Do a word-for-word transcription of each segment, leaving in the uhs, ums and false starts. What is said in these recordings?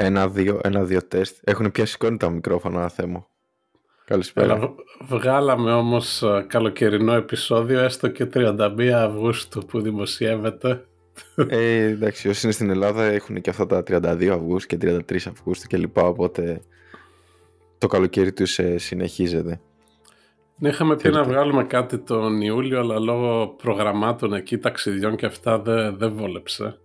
Ένα-δύο ένα, δύο τεστ. Έχουν πια σηκώνει τα μικρόφωνα, θέμα. Καλησπέρα. Έλα, βγάλαμε όμως καλοκαιρινό επεισόδιο, έστω και τριάντα μία Αυγούστου που δημοσιεύεται. Ε, εντάξει, όσοι είναι στην Ελλάδα έχουν και αυτά τα τριάντα δύο Αυγούστου και τριάντα τρεις Αυγούστου και λοιπά, οπότε το καλοκαίρι τους ε, συνεχίζεται. Ναι, είχαμε πει να βγάλουμε κάτι τον Ιούλιο, αλλά λόγω προγραμμάτων εκεί, ταξιδιών και αυτά δεν δε βόλεψε.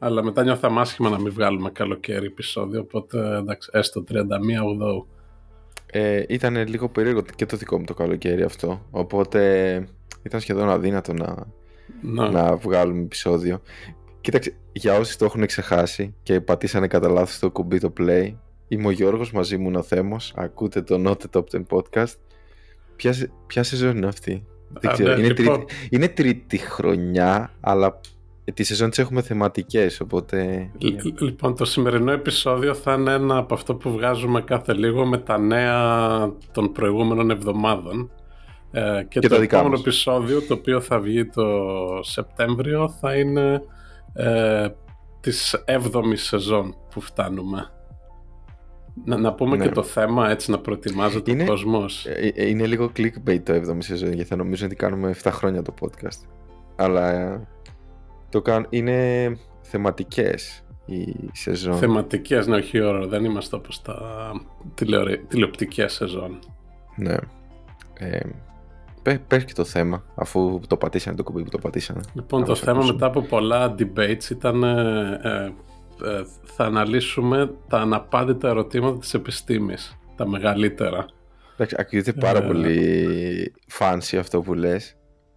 Αλλά μετά νιώθαμε άσχημα να μην βγάλουμε καλοκαίρι επεισόδιο, οπότε εντάξει, έστω τριάντα μία Αυγούστου. Ε, ήταν λίγο περίεργο και το δικό μου το καλοκαίρι αυτό, οπότε ήταν σχεδόν αδύνατο να, να. να βγάλουμε επεισόδιο. Κοίταξε, για όσοι το έχουν ξεχάσει και πατήσανε κατά λάθος το κουμπί το play, είμαι ο Γιώργος, μαζί μου είναι ο Θέμος, ακούτε το Notatop10 podcast. Ποια, ποια σεζόν είναι αυτή? Δεν ξέρω. Α, ναι, είναι, λοιπόν. τρίτη, είναι τρίτη χρονιά, αλλά τη σεζόν της έχουμε θεματικές, οπότε... Λ, λοιπόν, το σημερινό επεισόδιο θα είναι ένα από αυτό που βγάζουμε κάθε λίγο με τα νέα των προηγούμενων εβδομάδων. Ε, και, και το επόμενο επεισόδιο, το οποίο θα βγει το Σεπτέμβριο, θα είναι ε, της έβδομης σεζόν που φτάνουμε. Να, να πούμε ναι. Και το θέμα, έτσι να προετοιμάζεται ο κόσμος. Ε, είναι λίγο clickbait το έβδομη σεζόν, γιατί θα νομίζω ότι κάνουμε επτά χρόνια το podcast. Αλλά... Ε, Το καν... Είναι θεματικές οι σεζόν. Θεματικές, ναι, όχι ώρα. Δεν είμαστε όπως τα τηλεορι... τηλεοπτικές σεζόν. Ναι. Ε, πες και το θέμα, αφού το πατήσανε το κουμπί που το πατήσανε. Λοιπόν, το θέμα ακούσουμε. Μετά από πολλά debates ήταν ε, ε, θα αναλύσουμε τα αναπάντητα ερωτήματα της επιστήμης. Τα μεγαλύτερα. Εντάξει, ακούγεται πάρα ε... πολύ fancy αυτό που λες.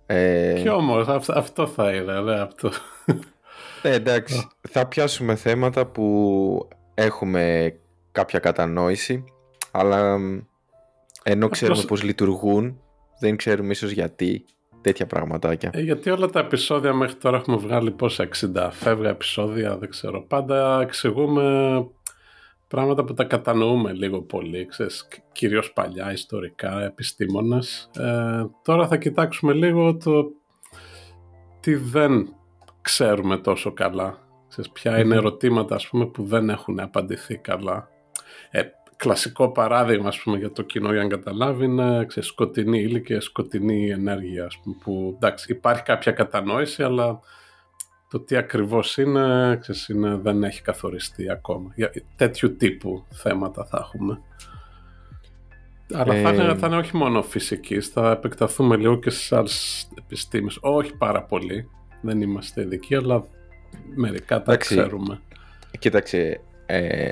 Ε... Κι όμως αυτό, αυτό θα είναι ναι, αυτό. Ε, εντάξει, θα πιάσουμε θέματα που έχουμε κάποια κατανόηση, αλλά ενώ ξέρουμε αυτός... πώς λειτουργούν, δεν ξέρουμε ίσως γιατί τέτοια πραγματάκια. ε, Γιατί όλα τα επεισόδια μέχρι τώρα έχουμε βγάλει πόσα εξήντα φεύγα επεισόδια, δεν ξέρω, πάντα εξηγούμε πράγματα που τα κατανοούμε λίγο πολύ, ξέρεις, κυρίως παλιά, ιστορικά, επιστήμονες. Ε, τώρα θα κοιτάξουμε λίγο το τι δεν ξέρουμε τόσο καλά. Ξέρεις, ποια είναι ερωτήματα, ας πούμε, που δεν έχουν απαντηθεί καλά. Ε, κλασικό παράδειγμα, ας πούμε, για το κοινό, για να καταλάβει, είναι ξέρεις, σκοτεινή ύλη και σκοτεινή ενέργεια, ας πούμε, που εντάξει, υπάρχει κάποια κατανόηση, αλλά... Το τι ακριβώς είναι, ξέρεις, είναι, δεν έχει καθοριστεί ακόμα. Για τέτοιου τύπου θέματα θα έχουμε. Αλλά ε... θα, είναι, θα είναι όχι μόνο φυσικής, θα επεκταθούμε λίγο και στις άλλες επιστήμες. Όχι πάρα πολύ, δεν είμαστε ειδικοί, αλλά μερικά τα Άξι. ξέρουμε. Κοίταξε, ε,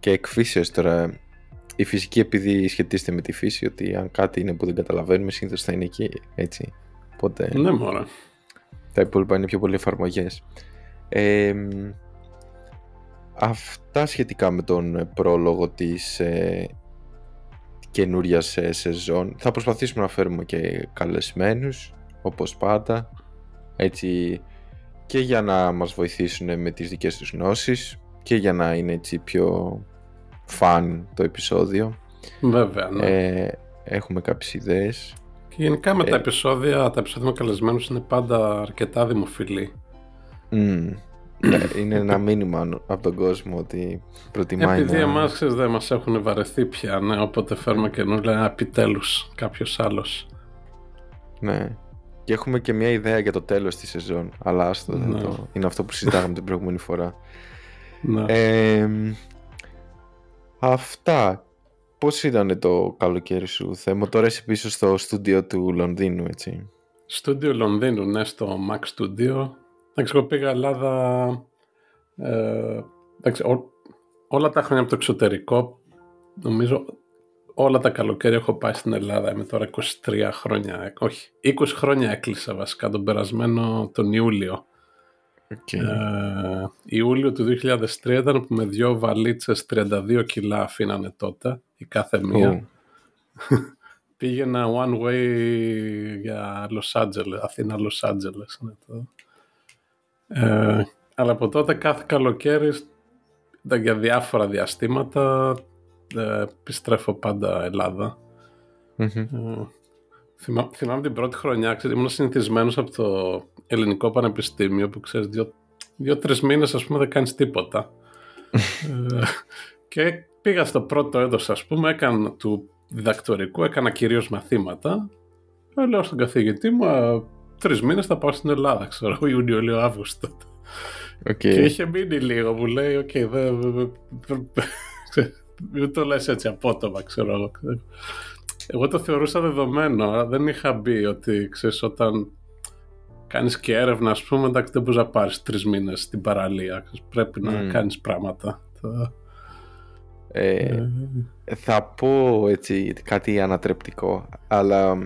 και εκφύσεως τώρα, η φυσική επειδή σχετίζεται με τη φύση, ότι αν κάτι είναι που δεν καταλαβαίνουμε, συνήθως θα είναι εκεί, έτσι. Οπότε... Ναι, μωρά. Τα υπόλοιπα είναι πιο πολύ εφαρμογές. Ε, αυτά σχετικά με τον πρόλογο της ε, καινούριας ε, σεζόν. Θα προσπαθήσουμε να φέρουμε και καλεσμένους, όπως πάντα, έτσι, και για να μας βοηθήσουν με τις δικές τους γνώσεις και για να είναι έτσι πιο fun το επεισόδιο. Βέβαια, ναι. ε, Έχουμε κάποιες ιδέες. Και γενικά με ε... τα επεισόδια, τα επεισόδια με καλεσμένους είναι πάντα αρκετά δημοφιλή. Mm. Είναι ένα μήνυμα από τον κόσμο ότι προτιμάει. Επειδή να... εμάς ξέρεις, δεν μας έχουν βαρεθεί πια, ναι, οπότε φέρουμε καινούργια, επιτέλους κάποιος άλλος. Ναι. Και έχουμε και μια ιδέα για το τέλος της σεζόν, αλλά άστο, ναι. το... είναι αυτό που συζητάγαμε την προηγούμενη φορά. Ναι. Ε, αυτά... Πώς ήταν το καλοκαίρι σου, Θέμο? Τώρα είσαι πίσω στο στούντιο του Λονδίνου, έτσι. Στούντιο Λονδίνου, ναι, στο Max Studio. Εντάξει, εγώ πήγα Ελλάδα. Ε, εντάξει, ό, όλα τα χρόνια από το εξωτερικό, νομίζω όλα τα καλοκαίρια έχω πάει στην Ελλάδα. Είμαι τώρα είκοσι τρία χρόνια, όχι, είκοσι χρόνια έκλεισα βασικά τον περασμένο τον Ιούλιο. Okay. Ε, Ιούλιο του δύο χιλιάδες τρία ήταν που με δύο βαλίτσες τριάντα δύο κιλά αφήνανε τότε η κάθε μία. Oh. Πήγαινα one way για Los Angeles, Αθήνα Los Angeles, ναι, το. Ε, αλλά από τότε κάθε καλοκαίρι για διάφορα διαστήματα ε, επιστρέφω πάντα Ελλάδα. Mm-hmm. ε, θυμά, θυμάμαι την πρώτη χρονιά, ξέρεις, ήμουν συνηθισμένος από το Ελληνικό Πανεπιστήμιο που ξέρεις δύο, δύο-τρεις μήνες ας πούμε δεν κάνεις τίποτα. ε, και πήγα στο πρώτο έτος ας πούμε, έκανα του διδακτορικού, έκανα κυρίως μαθήματα. Ε, λέω στον καθηγητή μου α, τρεις μήνες θα πάω στην Ελλάδα, ξέρω, Ιούνιο, Ιούλιο, Αύγουστο. Okay. Και είχε μείνει λίγο, μου λέει, οκ, okay, δεν... Μην το λες έτσι απότομα, ξέρω. Εγώ το θεωρούσα δεδομένο, αλλά δεν είχα μπει ότι, ξέρεις, όταν κάνεις και έρευνα, ας πούμε, εντάξει, δεν μπορείς να πάρεις τρεις μήνες στην παραλία. Πρέπει mm. να κάνεις πράγματα. Ε, ε, θα πω, έτσι, κάτι ανατρεπτικό, αλλά...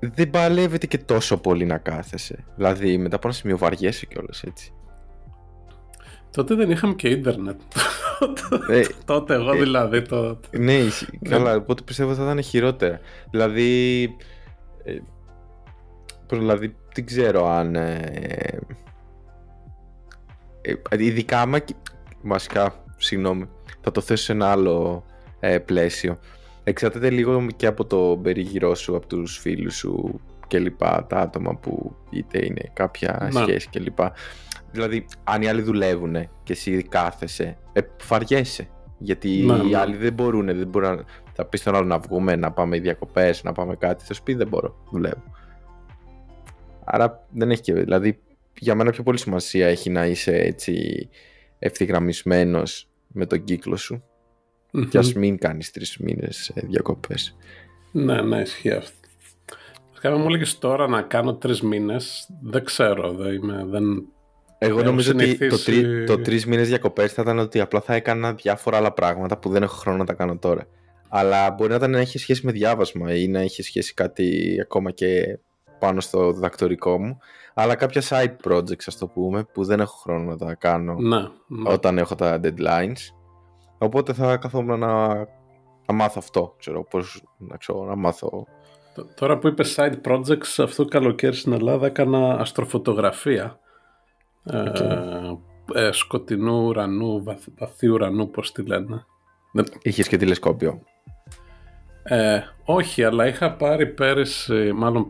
δεν παλεύεται και τόσο πολύ να κάθεσαι. Δηλαδή μετά από ένα σημείο βαριέσαι κιόλας έτσι. Τότε δεν είχαμε και ίντερνετ. ε, τότε εγώ δηλαδή το... Ναι, καλά, οπότε πιστεύω θα ήταν χειρότερα. Δηλαδή ε, Δηλαδή δεν ξέρω αν ε, ε, ειδικά μα, βασικά, συγγνώμη, θα το θέσω σε ένα άλλο ε, πλαίσιο. Εξαρτάται λίγο και από το περίγυρό σου, από τους φίλους σου και λοιπά, τα άτομα που είτε είναι κάποια να. σχέση και λοιπά. Δηλαδή, αν οι άλλοι δουλεύουν και εσύ κάθεσαι, ε, φαριέσαι. Γιατί να, οι άλλοι δεν μπορούν, δεν μπορούν να... θα πεις στον άλλο να βγούμε, να πάμε διακοπές, να πάμε κάτι. Θα σου πει δεν μπορώ, δουλεύω. Άρα δεν έχει και... Δηλαδή, για μένα πιο πολύ σημασία έχει να είσαι έτσι ευθυγραμμισμένος με τον κύκλο σου. Mm-hmm. Και ας μην κάνεις τρεις μήνες διακοπές. Ναι, ναι, ισχύει αυτό. Σκάβε μου έλεγες τώρα να κάνω τρεις μήνες. Δεν ξέρω, δε είμαι, δεν... Εγώ νομίζω συνηθίσει... ότι το, τρι, το τρεις μήνες διακοπές θα ήταν ότι απλά θα έκανα διάφορα άλλα πράγματα που δεν έχω χρόνο να τα κάνω τώρα. Αλλά μπορεί να, ήταν, να έχει σχέση με διάβασμα ή να έχει σχέση κάτι ακόμα και πάνω στο διδακτορικό μου. Αλλά κάποια side projects, ας το πούμε, που δεν έχω χρόνο να τα κάνω να, ναι. όταν έχω τα deadlines. Οπότε θα καθόμουν να, να μάθω αυτό, ξέρω, πώς να, ξέρω, να μάθω. Τώρα που είπες side projects, αυτό καλοκαίρι στην Ελλάδα έκανα αστροφωτογραφία. Okay. ε, ε, σκοτεινού ουρανού, βαθ, βαθιού ουρανού, πώς τη λένε. Είχες και τηλεσκόπιο. Ε, όχι, αλλά είχα πάρει πέρυσι, μάλλον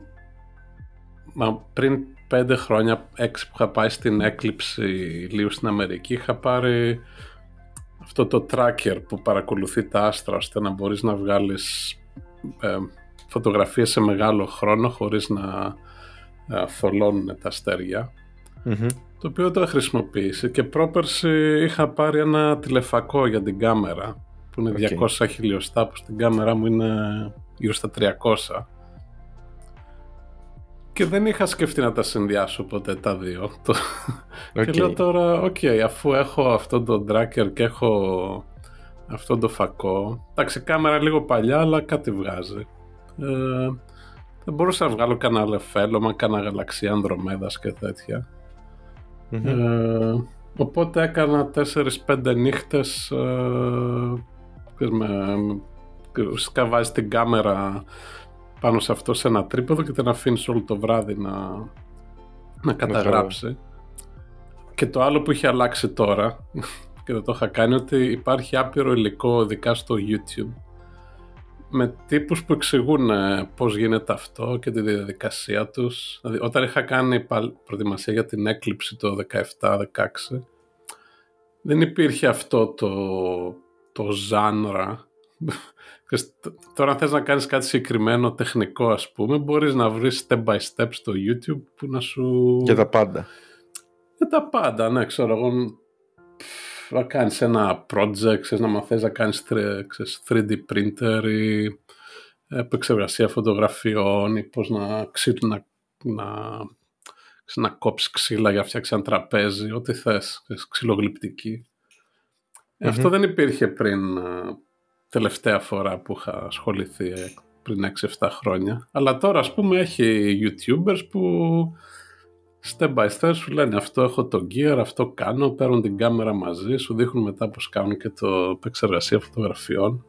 μα, πριν πέντε χρόνια, έξι που είχα πάει στην έκλειψη ηλίου στην Αμερική, είχα πάρει... αυτό το tracker που παρακολουθεί τα άστρα ώστε να μπορείς να βγάλεις ε, φωτογραφίες σε μεγάλο χρόνο χωρίς να ε, θολώνουν τα αστέρια. Mm-hmm. Το οποίο το χρησιμοποιήσει. Και πρόπερση είχα πάρει ένα τηλεφακό για την κάμερα που είναι okay. διακόσια χιλιοστά, που στην κάμερα μου είναι γύρω στα τριακόσια. Και δεν είχα σκεφτεί να τα συνδυάσω ποτέ τα δύο. Okay. Και λέω τώρα, οκ, okay, αφού έχω αυτό το tracker και έχω αυτό το φακό. Εντάξει, κάμερα λίγο παλιά, αλλά κάτι βγάζει. Ε, δεν μπορούσα να βγάλω κανένα λεφέλωμα, κανένα γαλαξία Ανδρομέδας και τέτοια. Mm-hmm. Ε, οπότε έκανα τέσσερις πέντε νύχτες. Ε, με, σκαβάζει την κάμερα πάνω σε αυτό σε ένα τρίποδο και την αφήνεις όλο το βράδυ να, να καταγράψει. Και το άλλο που είχε αλλάξει τώρα και δεν το είχα κάνει, ότι υπάρχει άπειρο υλικό ειδικά στο YouTube με τύπους που εξηγούν πώς γίνεται αυτό και τη διαδικασία τους. Δηλαδή, όταν είχα κάνει προετοιμασία για την έκλειψη το δεκαεπτά δεκαέξι δεν υπήρχε αυτό το, το ζάνρα. Τώρα αν θες να κάνεις κάτι συγκεκριμένο τεχνικό, ας πούμε, μπορείς να βρεις step by step στο YouTube που να σου... Για τα πάντα. Για τα πάντα, ναι, ξέρω εγώ. Να κάνεις ένα project, ξέρεις, να μαθαίνεις να κάνεις ξέρεις, θρι ντι printer ή επεξεργασία φωτογραφιών ή πώς να, ξύ, να, να, να κόψεις ξύλα για να φτιάξεις ένα τραπέζι, ό,τι θες, ξέρεις, ξυλογλυπτική. Mm-hmm. Αυτό δεν υπήρχε πριν... τελευταία φορά που είχα ασχοληθεί πριν έξι εφτά χρόνια. Αλλά τώρα ας πούμε έχει YouTubers που step by step σου λένε αυτό έχω το gear, αυτό κάνω, παίρνουν την κάμερα μαζί, σου δείχνουν μετά πως κάνουν και το επεξεργασία φωτογραφιών.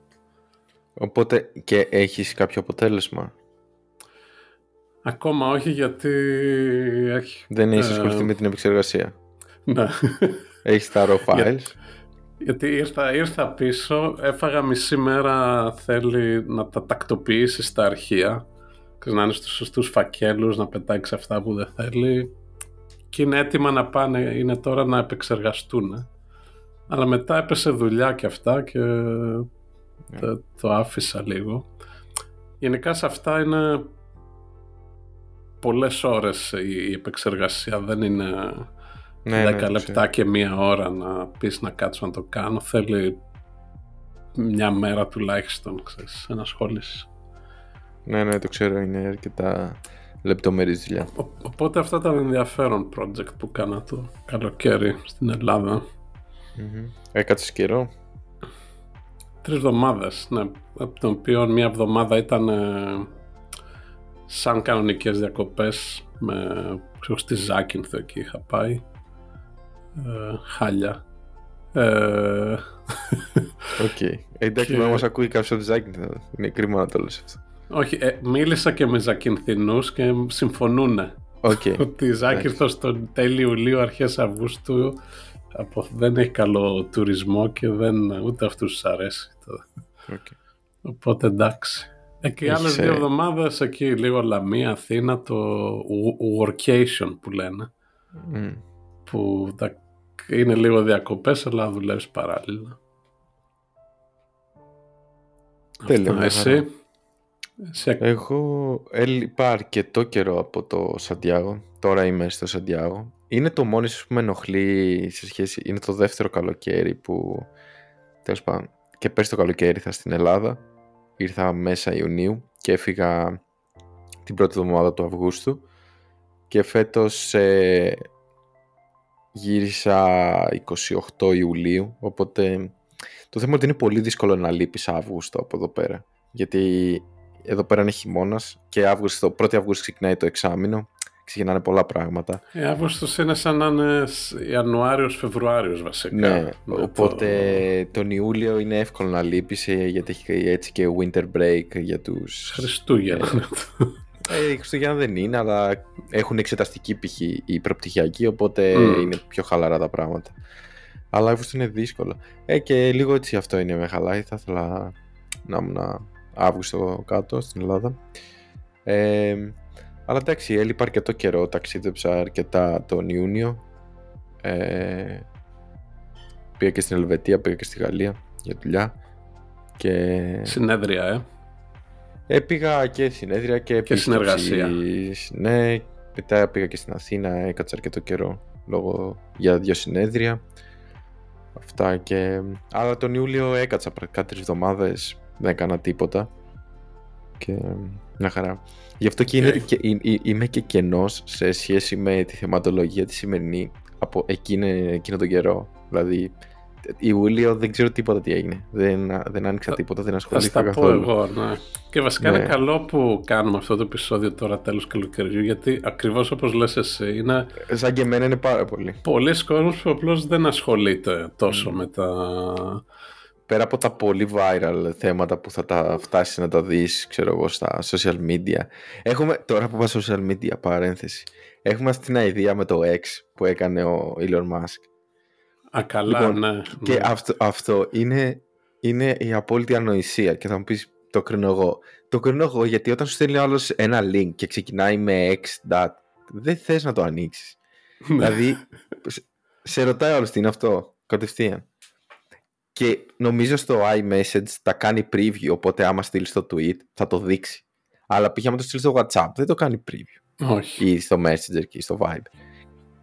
Οπότε και έχεις κάποιο αποτέλεσμα? Ακόμα όχι, γιατί έχει... δεν έχεις ασχοληθεί ε... με την επεξεργασία. Ναι. Έχεις τα raw files. Γιατί ήρθα, ήρθα πίσω, έφαγα μισή μέρα, θέλει να τα τακτοποιήσεις τα αρχεία, να είναι στους σωστούς φακέλους, να πετάξεις αυτά που δεν θέλει, και είναι έτοιμα να πάνε, είναι τώρα να επεξεργαστούν. Αλλά μετά έπεσε δουλειά και αυτά και yeah. το, το άφησα λίγο. Γενικά σε αυτά είναι πολλές ώρες η επεξεργασία, δεν είναι... Ναι, δέκα ναι, λεπτά ναι. και μία ώρα να πεις να κάτσω να το κάνω. Θέλει μια μέρα τουλάχιστον, ξέρεις, ενασχόληση. Ναι, ναι, το ξέρω, είναι αρκετά λεπτομερής δουλειά. Οπότε αυτά ήταν ενδιαφέρον project που κάνα το καλοκαίρι στην Ελλάδα. Mm-hmm. Έκατσες καιρό? Τρεις εβδομάδες, ναι, από τον οποίο μία εβδομάδα ήταν ε, σαν κανονικές διακοπές με... Ξέρω, στη Ζάκυνθο εκεί είχα πάει. Ε, χάλια. Ε... Okay. Εντάξει, και... όμως ακούει κάποιος από τη Ζάκυνθο. Είναι κρίμα να το λες αυτό. Όχι, ε, μίλησα και με Ζακυνθινούς και συμφωνούνε. Okay. Ότι η Ζάκυνθο στον τέλη Ιουλίου, αρχές Αυγούστου από... δεν έχει καλό τουρισμό και δεν... ούτε αυτούς τους αρέσει. Okay. Οπότε εντάξει. Εκεί άλλες Είσαι... δύο εβδομάδες, εκεί λίγο Λαμία, Αθήνα, το workation που λένε, mm. που τα... είναι λίγο διακοπές αλλά δουλεύεις παράλληλα. Τέλεια. Αυτό, εσύ. εσύ... Εγώ έλειπα αρκετό καιρό από το Σαντιάγο, τώρα είμαι στο Σαντιάγο. Είναι το μόνο που με ενοχλεί σε σχέση, είναι το δεύτερο καλοκαίρι που, τέλος πάντων, και πέρσι το καλοκαίρι θα στην Ελλάδα. Ήρθα μέσα Ιουνίου και έφυγα την πρώτη εβδομάδα του Αυγούστου και φέτος ε, γύρισα εικοστή όγδοη Ιουλίου, οπότε το θέμα είναι ότι είναι πολύ δύσκολο να λείπεις Αύγουστο από εδώ πέρα, γιατί εδώ πέρα είναι χειμώνας και Αύγουστο, πρώτη Αυγούστου ξεκινάει το εξάμηνο, ξεκινάνε πολλά πράγματα. Ε, Αύγουστος είναι σαν να είναι Ιανουάριος-Φεβρουάριος βασικά. Ναι, οπότε το... τον Ιούλιο είναι εύκολο να λείπεις, γιατί έχει έτσι και winter break για τους... Χριστούγεννα. Ε, Χριστούγεννα δεν είναι, αλλά έχουν εξεταστική π.χ. η προπτυχιακή, οπότε mm. είναι πιο χαλαρά τα πράγματα. Αλλά Αύγουστο είναι δύσκολο. Ε, και λίγο έτσι αυτό είναι με χαλάει, θα ήθελα να ήμουν Αύγουστο κάτω στην Ελλάδα. Ε, Αλλά εντάξει, έλειπα αρκετό καιρό, ταξίδεψα αρκετά τον Ιούνιο, ε, πήγα και στην Ελβετία, πήγα και στη Γαλλία για δουλειά και... Συνέδρια, ε. ε πήγα και συνέδρια και... Και πήγα συνεργασία. Ψης, ναι, μετά πήγα και στην Αθήνα, έκατσα αρκετό καιρό λόγω για δύο συνέδρια. Αυτά και... Αλλά τον Ιούλιο έκατσα πρακτικά τρεις εβδομάδες, δεν έκανα τίποτα και... Μια χαρά. Γι' αυτό και, είναι, και είμαι και κενός σε σχέση με τη θεματολογία τη σημερινή από εκείνο, εκείνο τον καιρό. Δηλαδή, Ιούλιο δεν ξέρω τίποτα τι έγινε. Δεν, δεν άνοιξα τίποτα, δεν ασχολήθηκα καθόλου. Θα τα πω εγώ, ναι. Και βασικά ναι. είναι καλό που κάνουμε αυτό το επεισόδιο τώρα τέλος καλοκαιριού, γιατί ακριβώς όπως λες εσύ είναι... Σαν και εμένα είναι πάρα πολύ. Πολλοί κόσμοι που απλώς δεν ασχολείται τόσο mm. με τα... Πέρα από τα πολύ viral θέματα που θα τα φτάσεις να τα δεις, ξέρω εγώ, στα social media. Έχουμε, τώρα που πάω social media, παρένθεση. Έχουμε αυτή την ιδέα με το X που έκανε ο Elon Musk. Α, καλά, λοιπόν, ναι. Και ναι. αυτό, αυτό είναι, είναι η απόλυτη ανοησία. Και θα μου πεις, το κρίνω εγώ. Το κρίνω εγώ γιατί όταν σου στέλνει άλλος ένα link και ξεκινάει με X, that, δεν θες να το ανοίξεις. Δηλαδή, σε, σε ρωτάει όλος τι είναι αυτό, κατευθείαν. Και νομίζω στο iMessage τα κάνει preview, οπότε άμα στείλει το tweet θα το δείξει. Αλλά πήγε άμα το στείλει στο WhatsApp δεν το κάνει preview. Όχι. Ή στο Messenger ή στο Viber.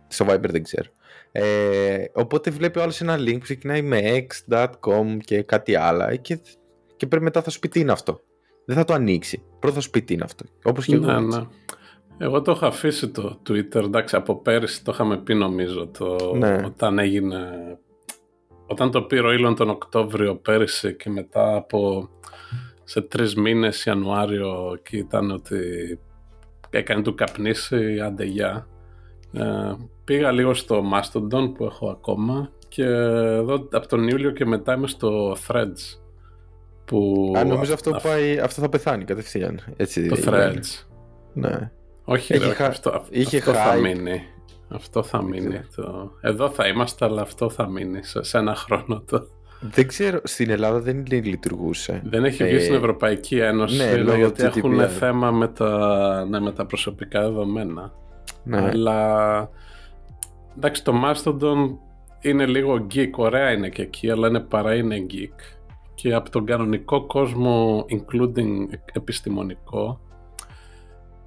Στο Viber δεν ξέρω. Ε, οπότε βλέπει ο άλλος ένα link που ξεκινάει με x τελεία com και κάτι άλλο και, και πρέπει μετά θα σου πει τι είναι αυτό. Δεν θα το ανοίξει. Πρώτα θα σου πει τι είναι αυτό. Όπως και εγώ. Ναι, ναι. Εγώ το είχα αφήσει το Twitter, εντάξει, από πέρυσι το είχαμε πει νομίζω το... ναι. όταν έγινε... Όταν το πήρε ο Elon τον Οκτώβριο πέρυσι και μετά από σε τρεις μήνες Ιανουάριο και ήταν ότι έκανε του καπνίσει άντε γεια. Ε, πήγα λίγο στο Mastodon που έχω ακόμα και εδώ από τον Ιούλιο και μετά είμαι στο Threads. Που Α, νομίζω αυτό, α... πάει, αυτό θα πεθάνει κατευθείαν. Έτσι, το Threads. Ναι. Όχι, ρε, χα... αυτό, είχε αυτό θα μείνει. Αυτό θα μείνει. Το... Εδώ θα είμαστε, αλλά αυτό θα μείνει σε ένα χρόνο. Το... Δεν ξέρω, στην Ελλάδα δεν λειτουργούσε. Δεν έχει βγει ε... στην Ευρωπαϊκή Ένωση, ναι, λόγω γιατί έχουν θέμα με τα... Ναι, με τα προσωπικά δεδομένα. Ναι. Αλλά εντάξει, το Mastodon είναι λίγο geek, ωραία είναι και εκεί, αλλά είναι παρά είναι geek. Και από τον κανονικό κόσμο, including επιστημονικό.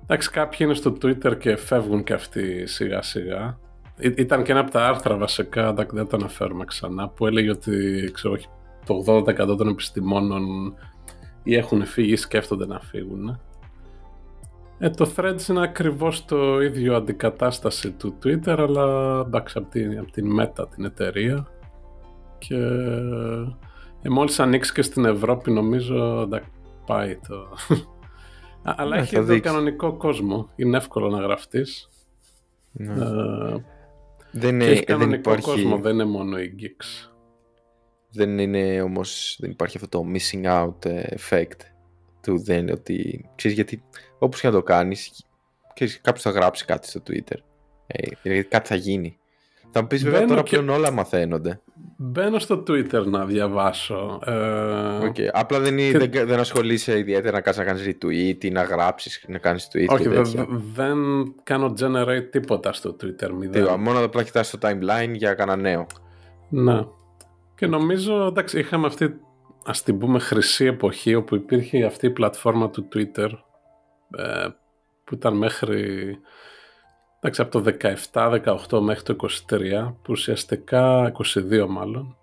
Εντάξει, κάποιοι είναι στο Twitter και φεύγουν και αυτοί σιγά σιγά. Ή, ήταν και ένα από τα άρθρα βασικά, δεν το αναφέρουμε ξανά, που έλεγε ότι ξέρω, το ογδόντα τοις εκατό των επιστημόνων ή έχουν φύγει ή σκέφτονται να φύγουν. Ε, το Threads είναι ακριβώς το ίδιο αντικατάσταση του Twitter, αλλά εντάξει, από την, από την Meta την εταιρεία. Και ε, μόλις ανοίξει και στην Ευρώπη νομίζω εντάξει, πάει το... Αλλά ναι, έχει εδώ κανονικό κόσμο. Είναι εύκολο να γραφτείς. Ναι. Ε, δεν είναι, και έχει κανονικό δεν υπάρχει... κόσμο, δεν είναι μόνο οι geeks. Δεν είναι όμως, δεν υπάρχει αυτό το missing out effect του δεν είναι ότι, ξέρεις, γιατί όπως και να το κάνεις, ξέρεις, κάποιος θα γράψει κάτι στο Twitter. Ε, κάτι θα γίνει. Θα μου πεις βέβαια τώρα και... πλέον όλα μαθαίνονται. Μπαίνω στο Twitter να διαβάσω. Ε... Okay. Απλά δεν, και... δεν, δεν ασχολείσαι ιδιαίτερα να κάνεις, να κάνεις retweet ή να γράψεις, να κάνεις tweet. Όχι, δε, δεν κάνω generate τίποτα στο Twitter. Τίποτα, μόνο απλά κοιτάς στο timeline για κανένα νέο. Ναι. Και νομίζω, εντάξει, είχαμε αυτή, ας την πούμε, χρυσή εποχή όπου υπήρχε αυτή η πλατφόρμα του Twitter ε, που ήταν μέχρι... Εντάξει, από το δεκαεπτά δεκαοκτώ μέχρι το είκοσι τρία, που ουσιαστικά είκοσι δύο μάλλον,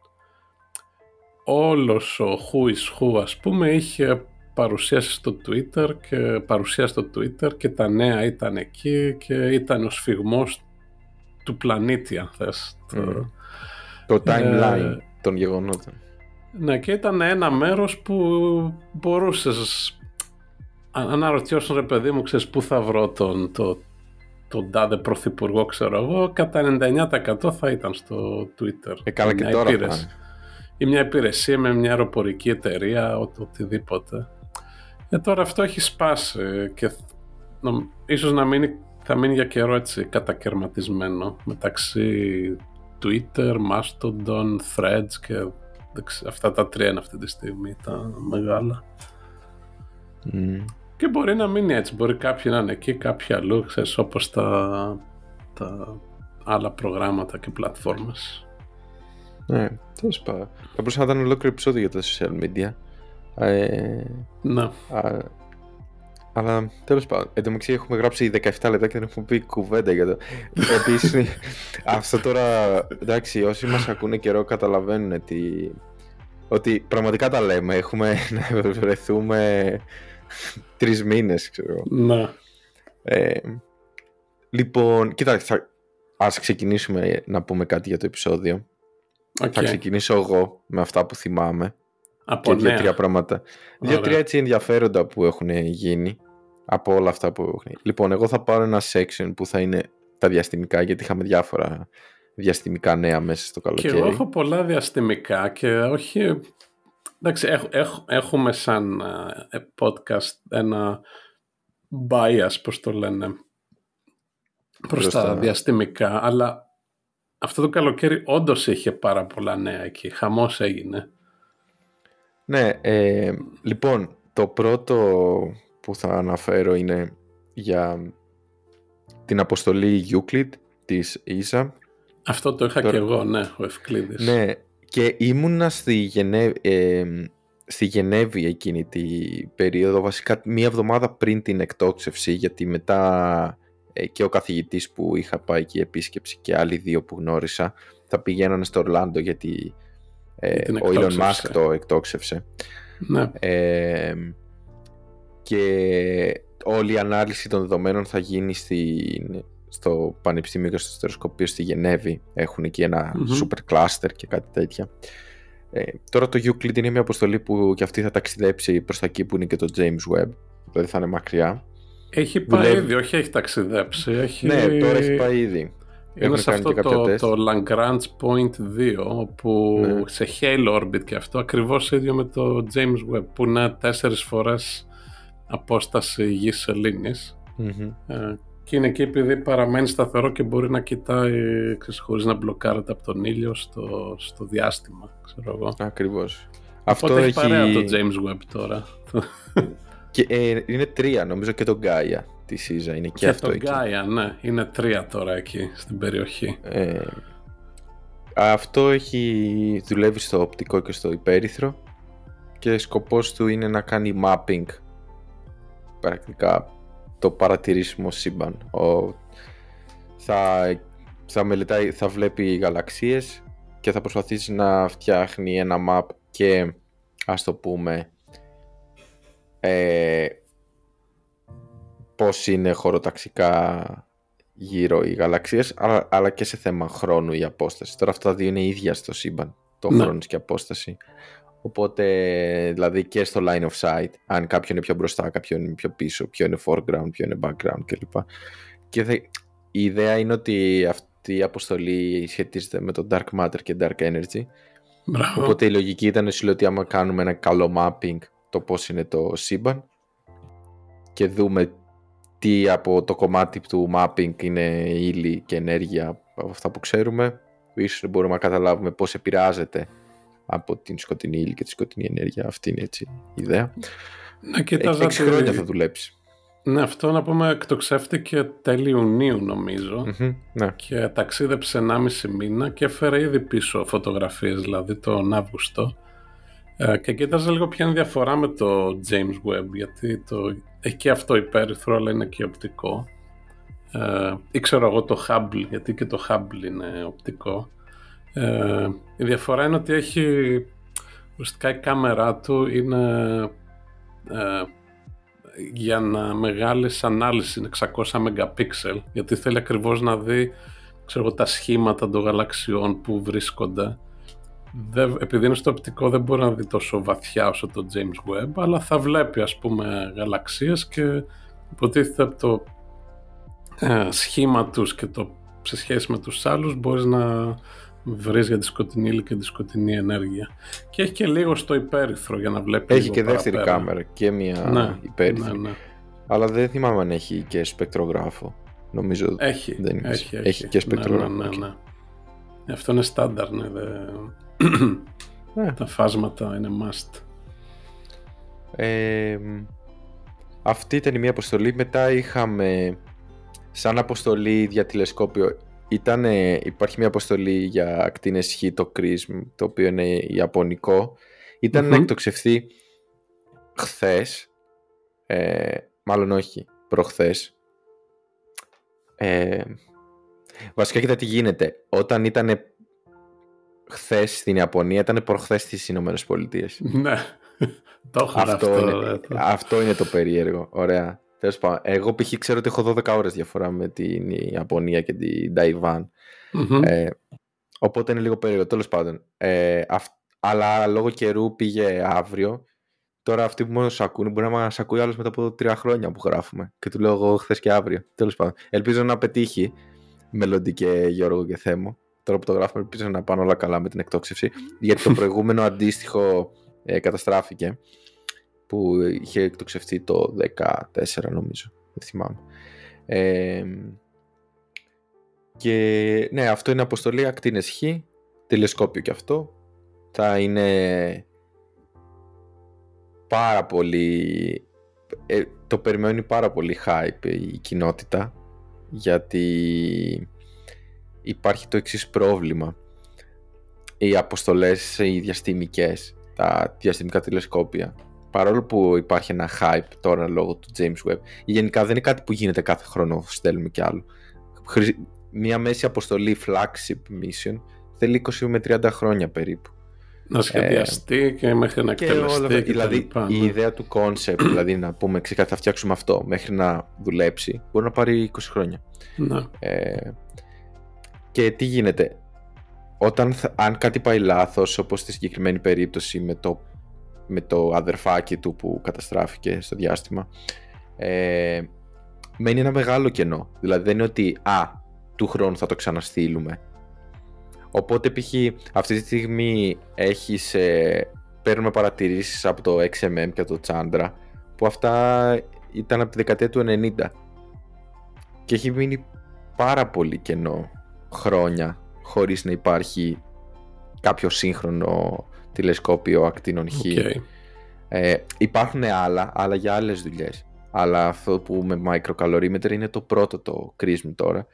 όλος ο who is who, ας πούμε, είχε παρουσίαση στο Twitter και παρουσία στο Twitter και τα νέα ήταν εκεί και ήταν ο σφυγμός του πλανήτη, αν θες. Mm. Το timeline ε, των γεγονότων. Ναι, και ήταν ένα μέρος που μπορούσες, αν αναρωτιώσουν ρε παιδί μου, ξέρεις πού θα βρω τον το τον τάδε πρωθυπουργό, ξέρω εγώ, κατά ενενήντα εννέα τοις εκατό θα ήταν στο Twitter. Ε, καλά και τώρα υπήρες... Ή μια υπηρεσία με μια αεροπορική εταιρεία, ο, οτιδήποτε. Ε, τώρα αυτό έχει σπάσει και νομ, ίσως να μείνει, θα μείνει για καιρό έτσι κατακαιρματισμένο μεταξύ Twitter, Mastodon, Threads και αυτά τα τρία είναι αυτή τη στιγμή τα μεγάλα. Mm. Και μπορεί να μείνει έτσι, μπορεί κάποιοι να είναι εκεί, κάποιοι αλλού, ξέρεις, όπως τα, τα άλλα προγράμματα και πλατφόρμες. Ναι, τέλος πάντων. Θα μπορούσα να ήταν ολόκληρο επεισόδιο για τα social media. Ε, ναι. Α, αλλά τέλος πάντων, εν τω μεταξύ έχουμε γράψει δεκαεπτά λεπτά και δεν έχουμε πει κουβέντα για το. Επίσης, αυτό τώρα, εντάξει, όσοι μας ακούνε καιρό καταλαβαίνουν ότι, ότι πραγματικά τα λέμε, έχουμε να βρεθούμε... Τρεις μήνες, ξέρω. Ναι. Ε, λοιπόν, κοιτάξτε, ας ξεκινήσουμε να πούμε κάτι για το επεισόδιο. Okay. Θα ξεκινήσω εγώ με αυτά που θυμάμαι. Από και δύο-τρία πράγματα. Δύο-τρία έτσι ενδιαφέροντα που έχουν γίνει από όλα αυτά που έχουν. Λοιπόν, εγώ θα πάρω ένα section που θα είναι τα διαστημικά, γιατί είχαμε διάφορα διαστημικά νέα μέσα στο καλοκαίρι. Και εγώ έχω πολλά διαστημικά και όχι... Εντάξει, έχ, έχ, έχουμε σαν uh, podcast ένα bias, πώς το λένε, προς τα διαστημικά, αλλά αυτό το καλοκαίρι όντως είχε πάρα πολλά νέα εκεί, χαμός έγινε. Ναι, ε, λοιπόν, το πρώτο που θα αναφέρω είναι για την αποστολή Euclid της ίσα. Αυτό το είχα Τώρα... και εγώ, ναι, ο Ευκλήδης. Ναι. Και ήμουνα στη, Γενε... ε, στη Γενέβη εκείνη την περίοδο, βασικά μία εβδομάδα πριν την εκτόξευση, γιατί μετά ε, και ο καθηγητής που είχα πάει εκεί επίσκεψη και άλλοι δύο που γνώρισα θα πηγαίνανε στο Ορλάντο, γιατί ε, ο Elon Musk το εκτόξευσε. Ναι. Ε, και όλη η ανάλυση των δεδομένων θα γίνει στην... στο Πανεπιστήμιο και στο Στεροσκοπείο στη Γενέβη. Έχουν εκεί ένα mm-hmm. super cluster και κάτι τέτοια. Ε, τώρα το Euclid είναι μια αποστολή που και αυτή θα ταξιδέψει προς τα εκεί που είναι και το James Webb, δηλαδή θα είναι μακριά. Έχει πάει Δουλεύει. ήδη, όχι έχει ταξιδέψει. Έχει... Ναι, τώρα έχει πάει ήδη. Είναι σε αυτό το, το Lagrange Point δύο, όπου ναι. σε Halo Orbit και αυτό, ακριβώς ίδιο με το James Webb, που είναι τέσσερις φορές απόσταση γης σελήνης. Mm-hmm. Ε, και είναι εκεί επειδή παραμένει σταθερό και μπορεί να κοιτάει χωρίς να μπλοκάρεται από τον ήλιο στο, στο διάστημα, ξέρω εγώ. Ακριβώς. Αυτό έχει παρέα το James Webb τώρα. Και, ε, είναι τρία νομίζω και το Gaia τη Σίζα είναι και, και αυτό το εκεί. Gaia, ναι, είναι τρία τώρα εκεί στην περιοχή. Ε, αυτό έχει, δουλεύει στο οπτικό και στο υπέρυθρο και σκοπός του είναι να κάνει mapping πρακτικά το παρατηρήσιμο σύμπαν. Ο, θα, θα μελετάει, θα βλέπει γαλαξίες και θα προσπαθήσει να φτιάχνει ένα map και ας το πούμε ε, πώς είναι χωροταξικά γύρω οι γαλαξίες αλλά, αλλά και σε θέμα χρόνου η απόσταση. Τώρα αυτά δύο είναι ίδια στο σύμπαν, το ναι. χρόνος και απόσταση. Οπότε δηλαδή και στο line of sight, αν κάποιον είναι πιο μπροστά, κάποιον είναι πιο πίσω, ποιο είναι foreground, ποιο είναι background κλπ. Και θα, η ιδέα είναι ότι αυτή η αποστολή σχετίζεται με το dark matter και dark energy. Μπράβο. Οπότε η λογική ήταν ότι άμα κάνουμε ένα καλό mapping το πώς είναι το σύμπαν και δούμε τι από το κομμάτι του mapping είναι ύλη και ενέργεια από αυτά που ξέρουμε, ίσως μπορούμε να καταλάβουμε πώς επηρεάζεται από την σκοτεινή ύλη και τη σκοτεινή ενέργεια. Αυτή είναι έτσι η ιδέα. Να κοιτάζα. Έξι χρόνια θα δουλέψει. Ναι, αυτό να πούμε εκτοξεύτηκε τέλη Ιουνίου νομίζω. Mm-hmm, ναι. Και ταξίδεψε ενάμιση μήνα και έφερε ήδη πίσω φωτογραφίες, δηλαδή τον Αύγουστο. Ε, και κοίταζα λίγο ποια είναι η διαφορά με το James Webb, γιατί το... έχει και αυτό υπέρυθρο, αλλά είναι και οπτικό. Ε, ή ξέρω εγώ το Hubble, γιατί και το Hubble είναι οπτικό. Ε, η διαφορά είναι ότι έχει ουσιαστικά η κάμερά του είναι ε, για να μεγάλης ανάλυση είναι εξακόσια μεγαπίξελ γιατί θέλει ακριβώς να δει ξέρω, τα σχήματα των γαλαξιών που βρίσκονται. Δεν, επειδή είναι στο οπτικό δεν μπορεί να δει τόσο βαθιά όσο το James Webb αλλά θα βλέπει ας πούμε γαλαξίες και υποτίθεται από το ε, σχήμα τους και το, σε σχέση με τους άλλους μπορείς να βρεις για τη σκοτεινή ύλη και τη σκοτεινή ενέργεια. Και έχει και λίγο στο υπέρυθρο για να βλέπει. Έχει και δεύτερη παραπέρα. Κάμερα και μια ναι, υπέρυθρο. Ναι, ναι. Αλλά δεν θυμάμαι αν έχει και σπεκτρογράφο. Νομίζω έχει, δεν έχει, έχει, έχει. έχει και σπεκτρογράφο. Ναι, ναι, ναι, ναι. Αυτό είναι στάνταρ. Ναι, δε... ναι. Τα φάσματα είναι must. Ε, αυτή ήταν η μία αποστολή. Μετά είχαμε σαν αποστολή για τηλεσκόπιο. Ήτανε, υπάρχει μια αποστολή για ακτίνες Χ, το κρίσμ, το οποίο είναι ιαπωνικό. Ήταν mm-hmm. να εκτοξευθεί χθες, ε, μάλλον όχι, προχθές. Ε, βασικά κοίτα τι γίνεται. Όταν ήταν χθες στην Ιαπωνία, ήταν προχθές στις Ηνωμένες Πολιτείες. Ναι, το έχω αυτό. Αυτό είναι, αυτό είναι το περίεργο, ωραία. Εγώ π.χ. ξέρω ότι έχω δώδεκα ώρες διαφορά με την Ιαπωνία και την Ταϊβάν. Mm-hmm. Ε, οπότε είναι λίγο περίεργο. Τέλος πάντων. Ε, αυ... Αλλά λόγω καιρού πήγε αύριο. Τώρα αυτοί που μόνο σας ακούνε μπορεί να μας ακούει άλλος μετά από τρία χρόνια που γράφουμε. Και του λέω εγώ χθες και αύριο. Τέλος πάντων. Ελπίζω να πετύχει μελλοντικέ Γιώργο και Θέμο. Τώρα που το γράφουμε, ελπίζω να πάνε όλα καλά με την εκτόξευση. Γιατί το προηγούμενο αντίστοιχο ε, καταστράφηκε. Που είχε εκτοξευτεί το δεκατέσσερα νομίζω, δεν θυμάμαι. Ε, και ναι, αυτό είναι αποστολή ακτίνες Χ, τηλεσκόπιο και αυτό. Θα είναι πάρα πολύ... Ε, το περιμένει πάρα πολύ hype η κοινότητα, γιατί υπάρχει το εξής πρόβλημα. Οι αποστολές, οι διαστημικές, τα διαστημικά τηλεσκόπια... Παρόλο που υπάρχει ένα hype τώρα λόγω του James Webb, γενικά δεν είναι κάτι που γίνεται κάθε χρόνο, στέλνουμε κι άλλο. Μια μέση αποστολή flagship mission θέλει είκοσι με τριάντα χρόνια περίπου. Να σχεδιαστεί ε, και μέχρι να εκτελεστεί. Και και δηλαδή λοιπά, η ναι. ιδέα του concept, δηλαδή να πούμε ξεκάθαρα θα φτιάξουμε αυτό μέχρι να δουλέψει, μπορεί να πάρει είκοσι χρόνια. Ναι. Ε, και τι γίνεται, όταν, αν κάτι πάει λάθος, όπως στη συγκεκριμένη περίπτωση με το με το αδερφάκι του που καταστράφηκε στο διάστημα ε, μένει ένα μεγάλο κενό. Δηλαδή δεν είναι ότι α, του χρόνου θα το ξαναστείλουμε. Οπότε π.χ. αυτή τη στιγμή έχεις, ε, παίρνουμε παρατηρήσεις από το εξ εμ εμ και το Chandra που αυτά ήταν από τη δεκαετία του ενενήντα και έχει μείνει πάρα πολύ κενό χρόνια χωρίς να υπάρχει κάποιο σύγχρονο τηλεσκόπιο ακτίνων Χ. Okay. Ε, υπάρχουν άλλα, αλλά για άλλες δουλειές. Αλλά αυτό που με μικροκαλωρίμετρα είναι το πρώτο το κρίσμα τώρα.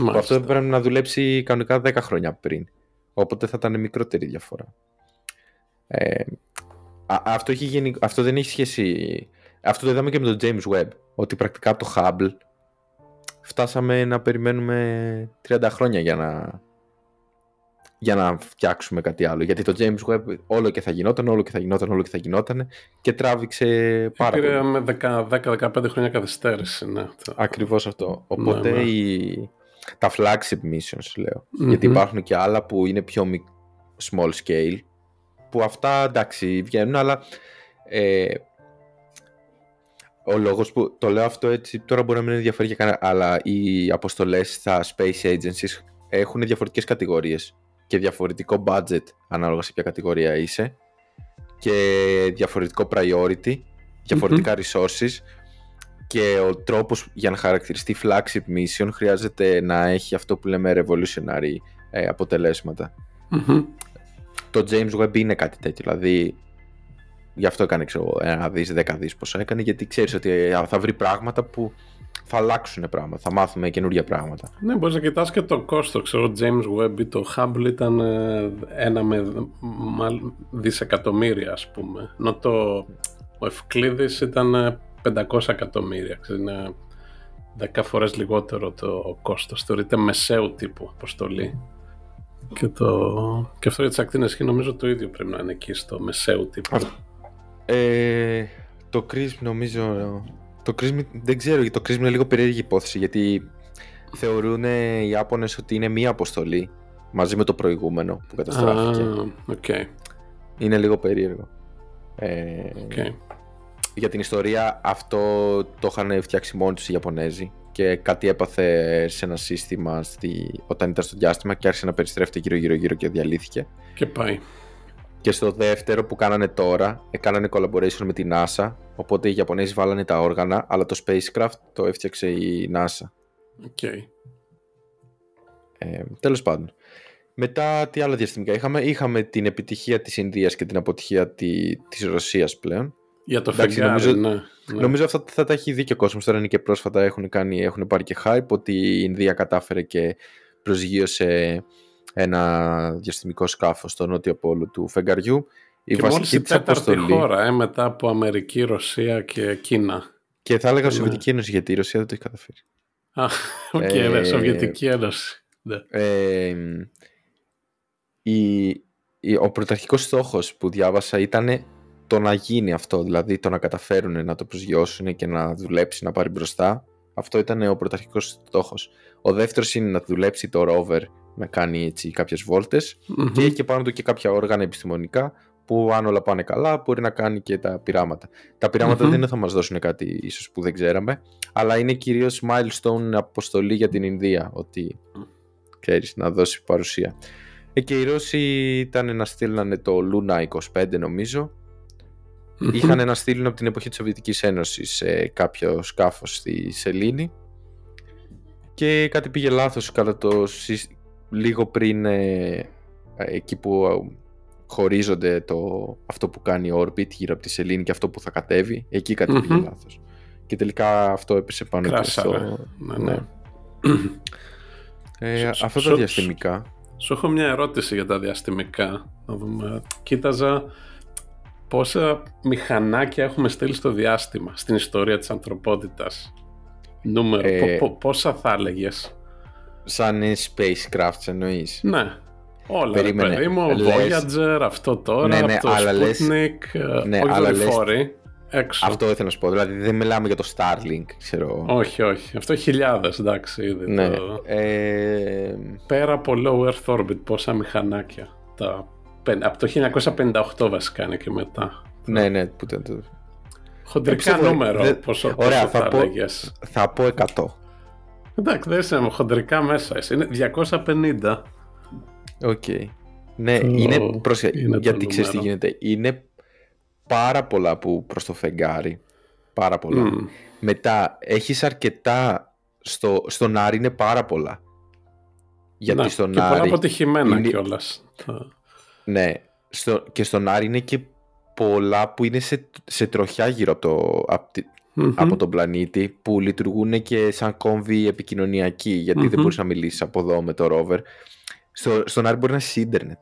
Μάλιστα. Αυτό πρέπει να δουλέψει κανονικά δέκα χρόνια πριν. Οπότε θα ήταν μικρότερη διαφορά. Ε, α, αυτό, έχει γενικ... αυτό δεν έχει σχέση. Αυτό το είδαμε και με τον James Webb. Ότι πρακτικά από το Hubble φτάσαμε να περιμένουμε τριάντα χρόνια για να, για να φτιάξουμε κάτι άλλο. Γιατί το James Webb όλο και θα γινόταν, όλο και θα γινόταν, όλο και θα γινόταν και τράβηξε πάρα πολύ. Πήρε με δέκα με δεκαπέντε χρόνια καθυστέρηση. Ναι. Ακριβώς αυτό. Οπότε ναι, ναι. Η... τα flagship missions λέω. Mm-hmm. Γιατί υπάρχουν και άλλα που είναι πιο small scale. Που αυτά εντάξει βγαίνουν, αλλά ε, ο λόγος που το λέω αυτό έτσι τώρα μπορεί να μην ενδιαφέρει για κανένα, αλλά οι αποστολές στα space agencies έχουν διαφορετικές κατηγορίες και διαφορετικό budget ανάλογα σε ποια κατηγορία είσαι και διαφορετικό priority, διαφορετικά mm-hmm. resources και ο τρόπος για να χαρακτηριστεί flagship mission χρειάζεται να έχει αυτό που λέμε revolutionary ε, αποτελέσματα. Mm-hmm. Το James Webb είναι κάτι τέτοιο, δηλαδή γι' αυτό έκανε ξέρω, ένα δις, δέκα δις πόσα έκανε, γιατί ξέρεις ότι θα βρει πράγματα που θα αλλάξουν πράγματα, θα μάθουμε καινούργια πράγματα. Ναι, μπορείς να κοιτάς και το κόστο, ξέρω, James Webb ή το Hubble ήταν ένα με δισεκατομμύρια ας πούμε, ενώ το ο Ευκλείδης ήταν πεντακόσια εκατομμύρια, είναι δέκα φορές λιγότερο το κόστος, θεωρείται μεσαίου τύπου αποστολή. Και, το... και αυτό για τις ακτίνες και νομίζω το ίδιο πρέπει να είναι εκεί στο μεσαίου τύπου. Ε, το κρίσμ νομίζω... Το κρίσμ, δεν ξέρω, γιατί το κρίσμ είναι λίγο περίεργη υπόθεση, γιατί θεωρούν οι Ιάπωνες ότι είναι μία αποστολή μαζί με το προηγούμενο που καταστράφηκε. Ah, okay. Είναι λίγο περίεργο. Ε, okay. Για την ιστορία αυτό το είχαν φτιάξει μόνοι τους οι Ιαπωνέζοι. Και κάτι έπαθε σε ένα σύστημα στη... όταν ήταν στο διάστημα και άρχισε να περιστρέφεται γύρω-γύρω-γύρω και διαλύθηκε. Και πάει. Και στο δεύτερο που κάνανε τώρα, κάνανε collaboration με τη NASA. Οπότε οι Ιαπωνέζοι βάλανε τα όργανα, αλλά το spacecraft το έφτιαξε η NASA. Οκ. Okay. Ε, τέλος πάντων. Μετά τι άλλα διαστημικά είχαμε. Είχαμε την επιτυχία της Ινδίας και την αποτυχία τη... της Ρωσίας πλέον. Για το εντάξει, φεγγάρι, νομίζω, ναι, ναι. Νομίζω αυτά θα τα έχει δει και ο κόσμος. Τώρα είναι και πρόσφατα έχουν, κάνει, έχουν πάρει και hype ότι η Ινδία κατάφερε και προσγείωσε ένα διαστημικό σκάφος στο νότιο πόλο του φεγγαριού. Η και μόλις η τέταρτη χώρα ε, μετά από Αμερική, Ρωσία και Κίνα. Και θα έλεγα ναι. Σοβιετική Ένωση, γιατί η Ρωσία δεν το έχει καταφέρει. Α, οκ, okay, ε, ναι, Σοβιετική Ένωση. Ναι. Ε, η, η, ο πρωταρχικός στόχος που διάβασα ήταν... το να γίνει αυτό, δηλαδή το να καταφέρουν να το προσγειώσουν και να δουλέψει, να πάρει μπροστά. Αυτό ήταν ο πρωταρχικός στόχος. Ο δεύτερος είναι να δουλέψει το rover, να κάνει έτσι κάποιες βόλτες mm-hmm. και έχει και πάνω του και κάποια όργανα επιστημονικά που αν όλα πάνε καλά μπορεί να κάνει και τα πειράματα. Τα πειράματα mm-hmm. δεν θα μας δώσουν κάτι ίσως που δεν ξέραμε, αλλά είναι κυρίως milestone αποστολή για την Ινδία, ότι ξέρεις, να δώσει παρουσία. Και οι Ρώσοι ήταν να στείλνανε το Luna είκοσι πέντε νομίζω. Είχαν ένα στείλουν από την εποχή της Σοβιετικής Ένωσης σε κάποιο σκάφος στη Σελήνη και κάτι πήγε λάθος κατά το λίγο πριν ε, εκεί που χωρίζονται το, αυτό που κάνει ο Orbit γύρω από τη Σελήνη και αυτό που θα κατέβει, εκεί κάτι πήγε λάθος και τελικά αυτό έπεσε πάνω και αυτό. Ναι. ε, αυτό τα διαστημικά. Σου έχω μια ερώτηση για τα διαστημικά. Να δούμε. Κοίταζα πόσα μηχανάκια έχουμε στείλει στο διάστημα στην ιστορία της ανθρωπότητας. Νούμερο, ε, πο, πο, πόσα θα έλεγες. Σαν spacecraft εννοείς. Ναι, όλα. Περίμενε. Παιδί μου, λες... Voyager, αυτό τώρα, ναι, ναι, το Sputnik, ναι, όχι δορυφόροι, λες... έξω. Αυτό ήθελα να σου πω, δηλαδή δεν μιλάμε για το Starlink, ξέρω. Όχι, όχι, αυτό χιλιάδες, εντάξει, ήδη. Ναι. Το... Ε... Πέρα από low earth orbit, πόσα μηχανάκια τα... Από το χίλια εννιακόσια πενήντα οκτώ βασικά είναι και μετά. Ναι, ναι, που ήταν το... Χοντρικά ε, νούμερο, δε... πόσο, ωραία, πόσο θα, θα πω, λέγες. Θα πω εκατό. Εντάξει, δεν είσαι χοντρικά μέσα, εσύ είναι διακόσια πενήντα. Οκ. Okay. Ναι, το... είναι, προς... είναι γιατί ξέρεις τι γίνεται. Είναι πάρα πολλά που προς το φεγγάρι. Πάρα πολλά. Mm. Μετά έχεις αρκετά στο, στον Άρη είναι πάρα πολλά. Γιατί ναι, στον και Άρη πολλά αποτυχημένα είναι... κιόλας. Ναι, στο... και στον Άρη είναι και πολλά που είναι σε, σε τροχιά γύρω από, το... mm-hmm. από τον πλανήτη, που λειτουργούν και σαν κόμβοι επικοινωνιακοί, γιατί mm-hmm. δεν μπορείς να μιλήσεις από εδώ με το ρόβερ. Στο... Στον Άρη μπορεί να είσαι ίντερνετ.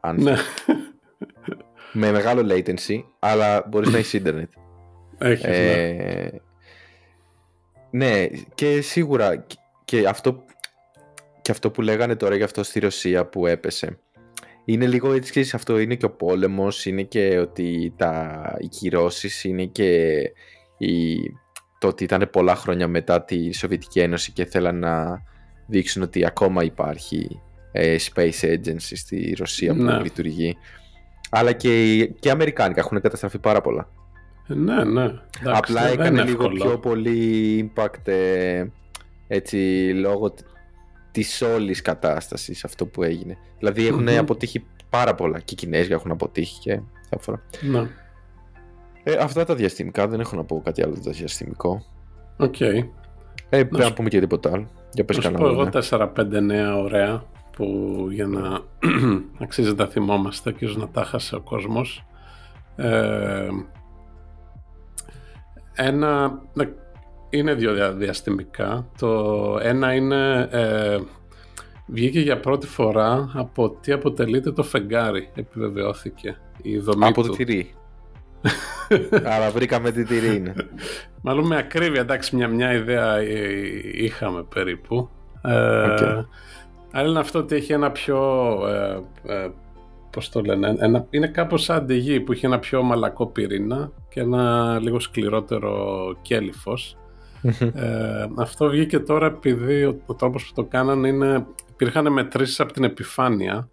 Αν... Ναι. Με μεγάλο latency, αλλά μπορείς να έχεις ίντερνετ. Έχεις, ε... ναι. Ναι, και σίγουρα και αυτό, και αυτό που λέγανε τώρα για αυτό στη Ρωσία που έπεσε, είναι λίγο έτσι, ξέρεις, αυτό είναι και ο πόλεμος, είναι και ότι τα, οι κυρώσεις, είναι και η, το ότι ήταν πολλά χρόνια μετά τη Σοβιετική Ένωση και θέλαν να δείξουν ότι ακόμα υπάρχει ε, Space Agency στη Ρωσία που ναι. λειτουργεί. Αλλά και οι Αμερικάνικα έχουν καταστραφεί πάρα πολλά. Ναι, ναι. Εντάξει, απλά έκανε λίγο πιο πολύ impact ε, έτσι, λόγω της όλης κατάστασης αυτό που έγινε. Δηλαδή έχουν mm-hmm. αποτύχει πάρα πολλά. Και οι Κινέζοι έχουν αποτύχει και διάφορα. Ναι. Ε, αυτά τα διαστημικά, δεν έχω να πω κάτι άλλο το διαστημικό. Οκ. Okay. Ε, πρέπει να, να πούμε και τίποτα άλλο. Για πες κανένα. Να σου πω εγώ τέσσερα πέντε νέα ωραία που για να αξίζει να τα θυμόμαστε και να τα χάσει ο κόσμος. Ε, Ένα, είναι δύο διαστημικά. Το ένα είναι ε, βγήκε για πρώτη φορά από τι αποτελείται το φεγγάρι. Επιβεβαιώθηκε η δομή από του. Από τη τυρί. Άρα βρήκαμε τη τυρί είναι. Μάλλον με ακρίβεια, εντάξει, μια, μια ιδέα είχαμε περίπου. ε, okay. Αλλά είναι αυτό ότι έχει ένα πιο ε, ε, πώς το λένε, ένα, είναι κάπως σαν τη γη που είχε ένα πιο μαλακό πυρήνα και ένα λίγο σκληρότερο κέλυφος. ε, αυτό βγήκε τώρα επειδή ο, ο τρόπος που το κάνανε είναι, υπήρχαν μετρήσεις από την επιφάνεια,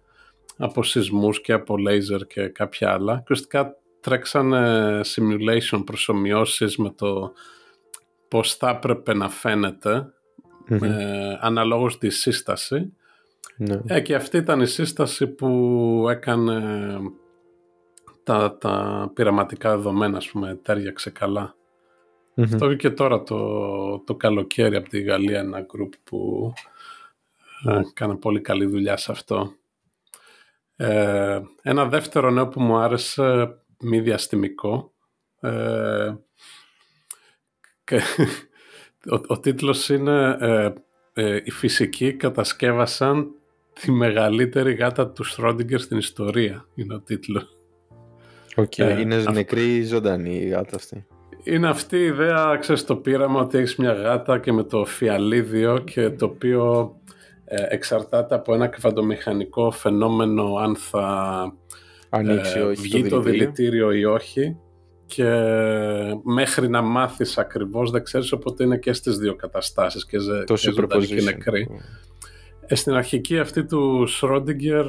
από σεισμούς και από λέιζερ και κάποια άλλα, και ουσιαστικά τρέξαν simulation προσομοιώσεις με το πώς θα έπρεπε να φαίνεται ε, αναλόγως τη σύσταση. Ναι. Ε, και αυτή ήταν η σύσταση που έκανε τα, τα πειραματικά δεδομένα, ας πούμε, τέριαξε καλά. Mm-hmm. Αυτό και τώρα το, το καλοκαίρι από τη Γαλλία, ένα group που ε, κάνει πολύ καλή δουλειά σε αυτό. Ε, ένα δεύτερο νέο που μου άρεσε, μη διαστημικό, ε, και, ο, ο τίτλος είναι... Ε, Ε, οι φυσικοί κατασκεύασαν τη μεγαλύτερη γάτα του Schrödinger στην ιστορία, είναι ο τίτλος. Okay, ε, είναι αυ... νεκρή ή ζωντανή η γάτα αυτή. Είναι αυτή η ιδέα, ξέρεις, το πείραμα ότι έχεις μια γάτα και με το φιαλίδιο, και το οποίο ε, εξαρτάται από ένα κβαντομηχανικό φαινόμενο αν θα ανοίξει, ε, όχι, βγει το δηλητήριο ή όχι, και μέχρι να μάθεις ακριβώς δεν ξέρεις, οπότε είναι και στις δύο καταστάσεις, και, ζε, και ζωντανή και νεκρή. Mm. ε, στην αρχική αυτή του Schrödinger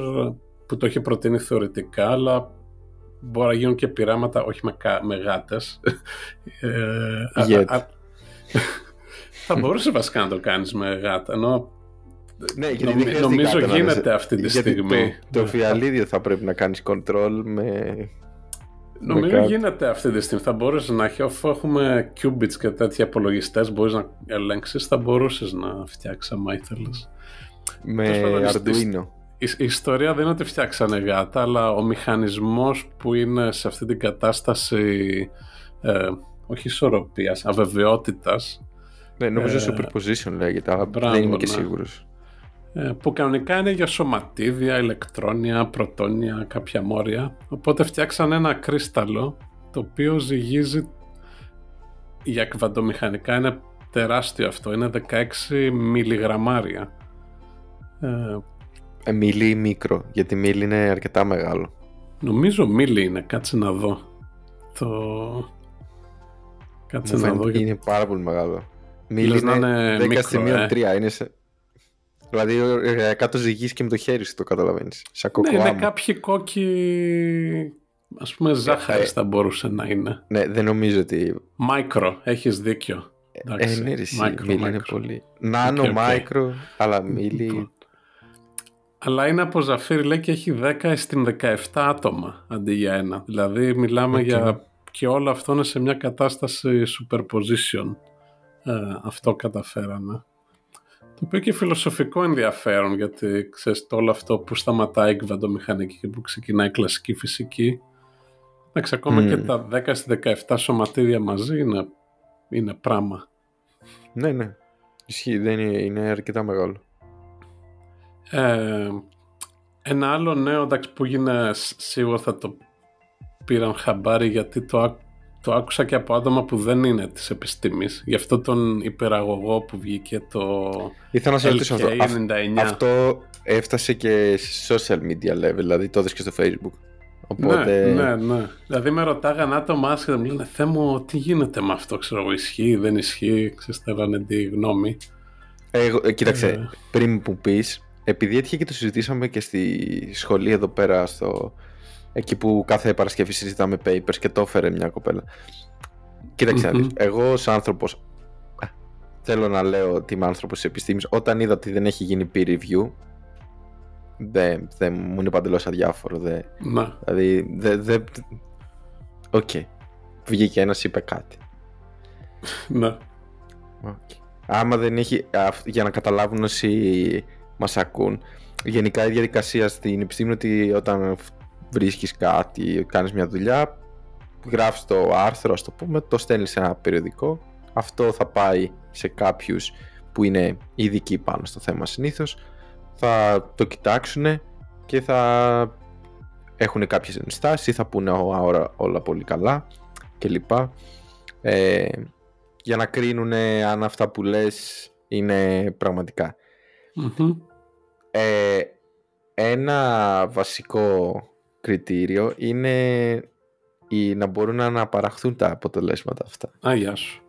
που το έχει προτείνει θεωρητικά, αλλά μπορεί να γίνουν και πειράματα όχι με, κα, με γάτες. ε, α, α, θα μπορούσε βασικά να το κάνεις με γάτα, ενώ ναι, νομι, νομίζω γάτα, γίνεται να... αυτή τη στιγμή το, το φιαλίδιο θα πρέπει να κάνεις control με... Νομίζω κάτι. Γίνεται αυτή τη στιγμή. Θα μπορούσε να έχει, αφού έχουμε qubits και τέτοια υπολογιστές, μπορείς να ελέγξεις, θα μπορούσες να φτιάξεις άμα ήθελες. Με Arduino. Η, η ιστορία δεν είναι ότι φτιάξανε γάτα, αλλά ο μηχανισμός που είναι σε αυτή την κατάσταση ε, όχι ισορροπίας, αβεβαιότητας. Ναι, νομίζω ε, superposition λέγεται, αλλά μπράβο, δεν είμαι και σίγουρος. Που κανονικά είναι για σωματίδια, ηλεκτρόνια, πρωτόνια, κάποια μόρια. Οπότε φτιάξαν ένα κρύσταλλο το οποίο ζυγίζει. Για κβαντομηχανικά είναι τεράστιο αυτό, είναι δεκαέξι μιλιγραμμάρια. ε, Μίλι ή μικρο, γιατί μίλι είναι αρκετά μεγάλο. Νομίζω μίλι είναι, κάτσε να δω το... Κάτσε να δω. Είναι πάρα πολύ μεγάλο. Μίλι είναι, είναι δέκα στη μείον τρία, ε. Είναι σε... Δηλαδή κάτω ζυγείς και με το χέρι σου το καταλαβαίνεις. Ναι, είναι κάποιοι κόκκι, ας πούμε ζάχαρη θα μπορούσε να είναι. Ναι, δεν νομίζω ότι... Μάικρο, έχεις δίκιο. Ε, ναι, μάικρο, είναι πολύ. Νάνο, μάικρο, αλλά μίλι... Αλλά είναι από ζαφύρι, λέει, και έχει δέκα στην δεκαεπτά άτομα αντί για ένα. Δηλαδή μιλάμε για... Και όλο αυτό είναι σε μια κατάσταση superposition. ε, αυτό καταφέραμε. Το οποίο και φιλοσοφικό ενδιαφέρον, γιατί ξέρεις, το όλο αυτό που σταματάει η κβαντομηχανική και που ξεκινάει η κλασική φυσική, εντάξει, ακόμα mm. και τα δέκα στις δεκαεπτά σωματίδια μαζί είναι, είναι πράγμα. Ναι, ναι. Ισχύει, δεν είναι, είναι αρκετά μεγάλο. Ε, ένα άλλο νέο, εντάξει, που γίνε σίγουρα θα το πήραν χαμπάρι, γιατί το, το άκουσα και από άτομα που δεν είναι της επιστήμης. Γι' αυτό τον υπεραγωγό που βγήκε το Ήθελα να ελ κέι ενενήντα εννιά. Αυτό. Α, αυτό έφτασε και σε social media level, δηλαδή το έδωσε και στο Facebook. Οπότε... Ναι, ναι, ναι. Δηλαδή με ρωτάγαν άτομα άσχετα, μου λένε «Θεέ μου, τι γίνεται με αυτό, ξέρω εγώ, ισχύει, δεν ισχύει», ξεστέρανε τη γνώμη. Ε, ε, κοίταξε, ε, πριν που πεις, επειδή έτυχε και το συζητήσαμε και στη σχολή εδώ πέρα, στο... εκεί που κάθε Παρασκευή συζητάμε papers και το έφερε μια κοπέλα. Κοίταξε, mm-hmm. εγώ ως άνθρωπος, θέλω να λέω ότι είμαι άνθρωπος της επιστήμης, όταν είδα ότι δεν έχει γίνει peer review, Δεν δε, μου είναι παντελώς αδιάφορο. Δε, δηλαδή, δεν. Δε, Οκ. Okay. Βγήκε ένας, είπε κάτι. Ναι. Okay. Άμα δεν έχει. Για να καταλάβουν όσοι μας ακούν, γενικά η διαδικασία στην επιστήμη είναι ότι όταν βρίσκεις κάτι, κάνεις μια δουλειά, γράφεις το άρθρο, ας το πούμε, το στέλνεις σε ένα περιοδικό. Αυτό θα πάει σε κάποιους που είναι ειδικοί πάνω στο θέμα συνήθως. Θα το κοιτάξουν και θα έχουν κάποιες ενστάσεις ή θα πούνε όλα, όλα πολύ καλά κλπ. Ε, για να κρίνουν αν αυτά που λες είναι πραγματικά. Mm-hmm. Ε, ένα βασικό κριτήριο είναι η, να μπορούν να αναπαραχθούν τα αποτελέσματα αυτά. Α, γεια σου.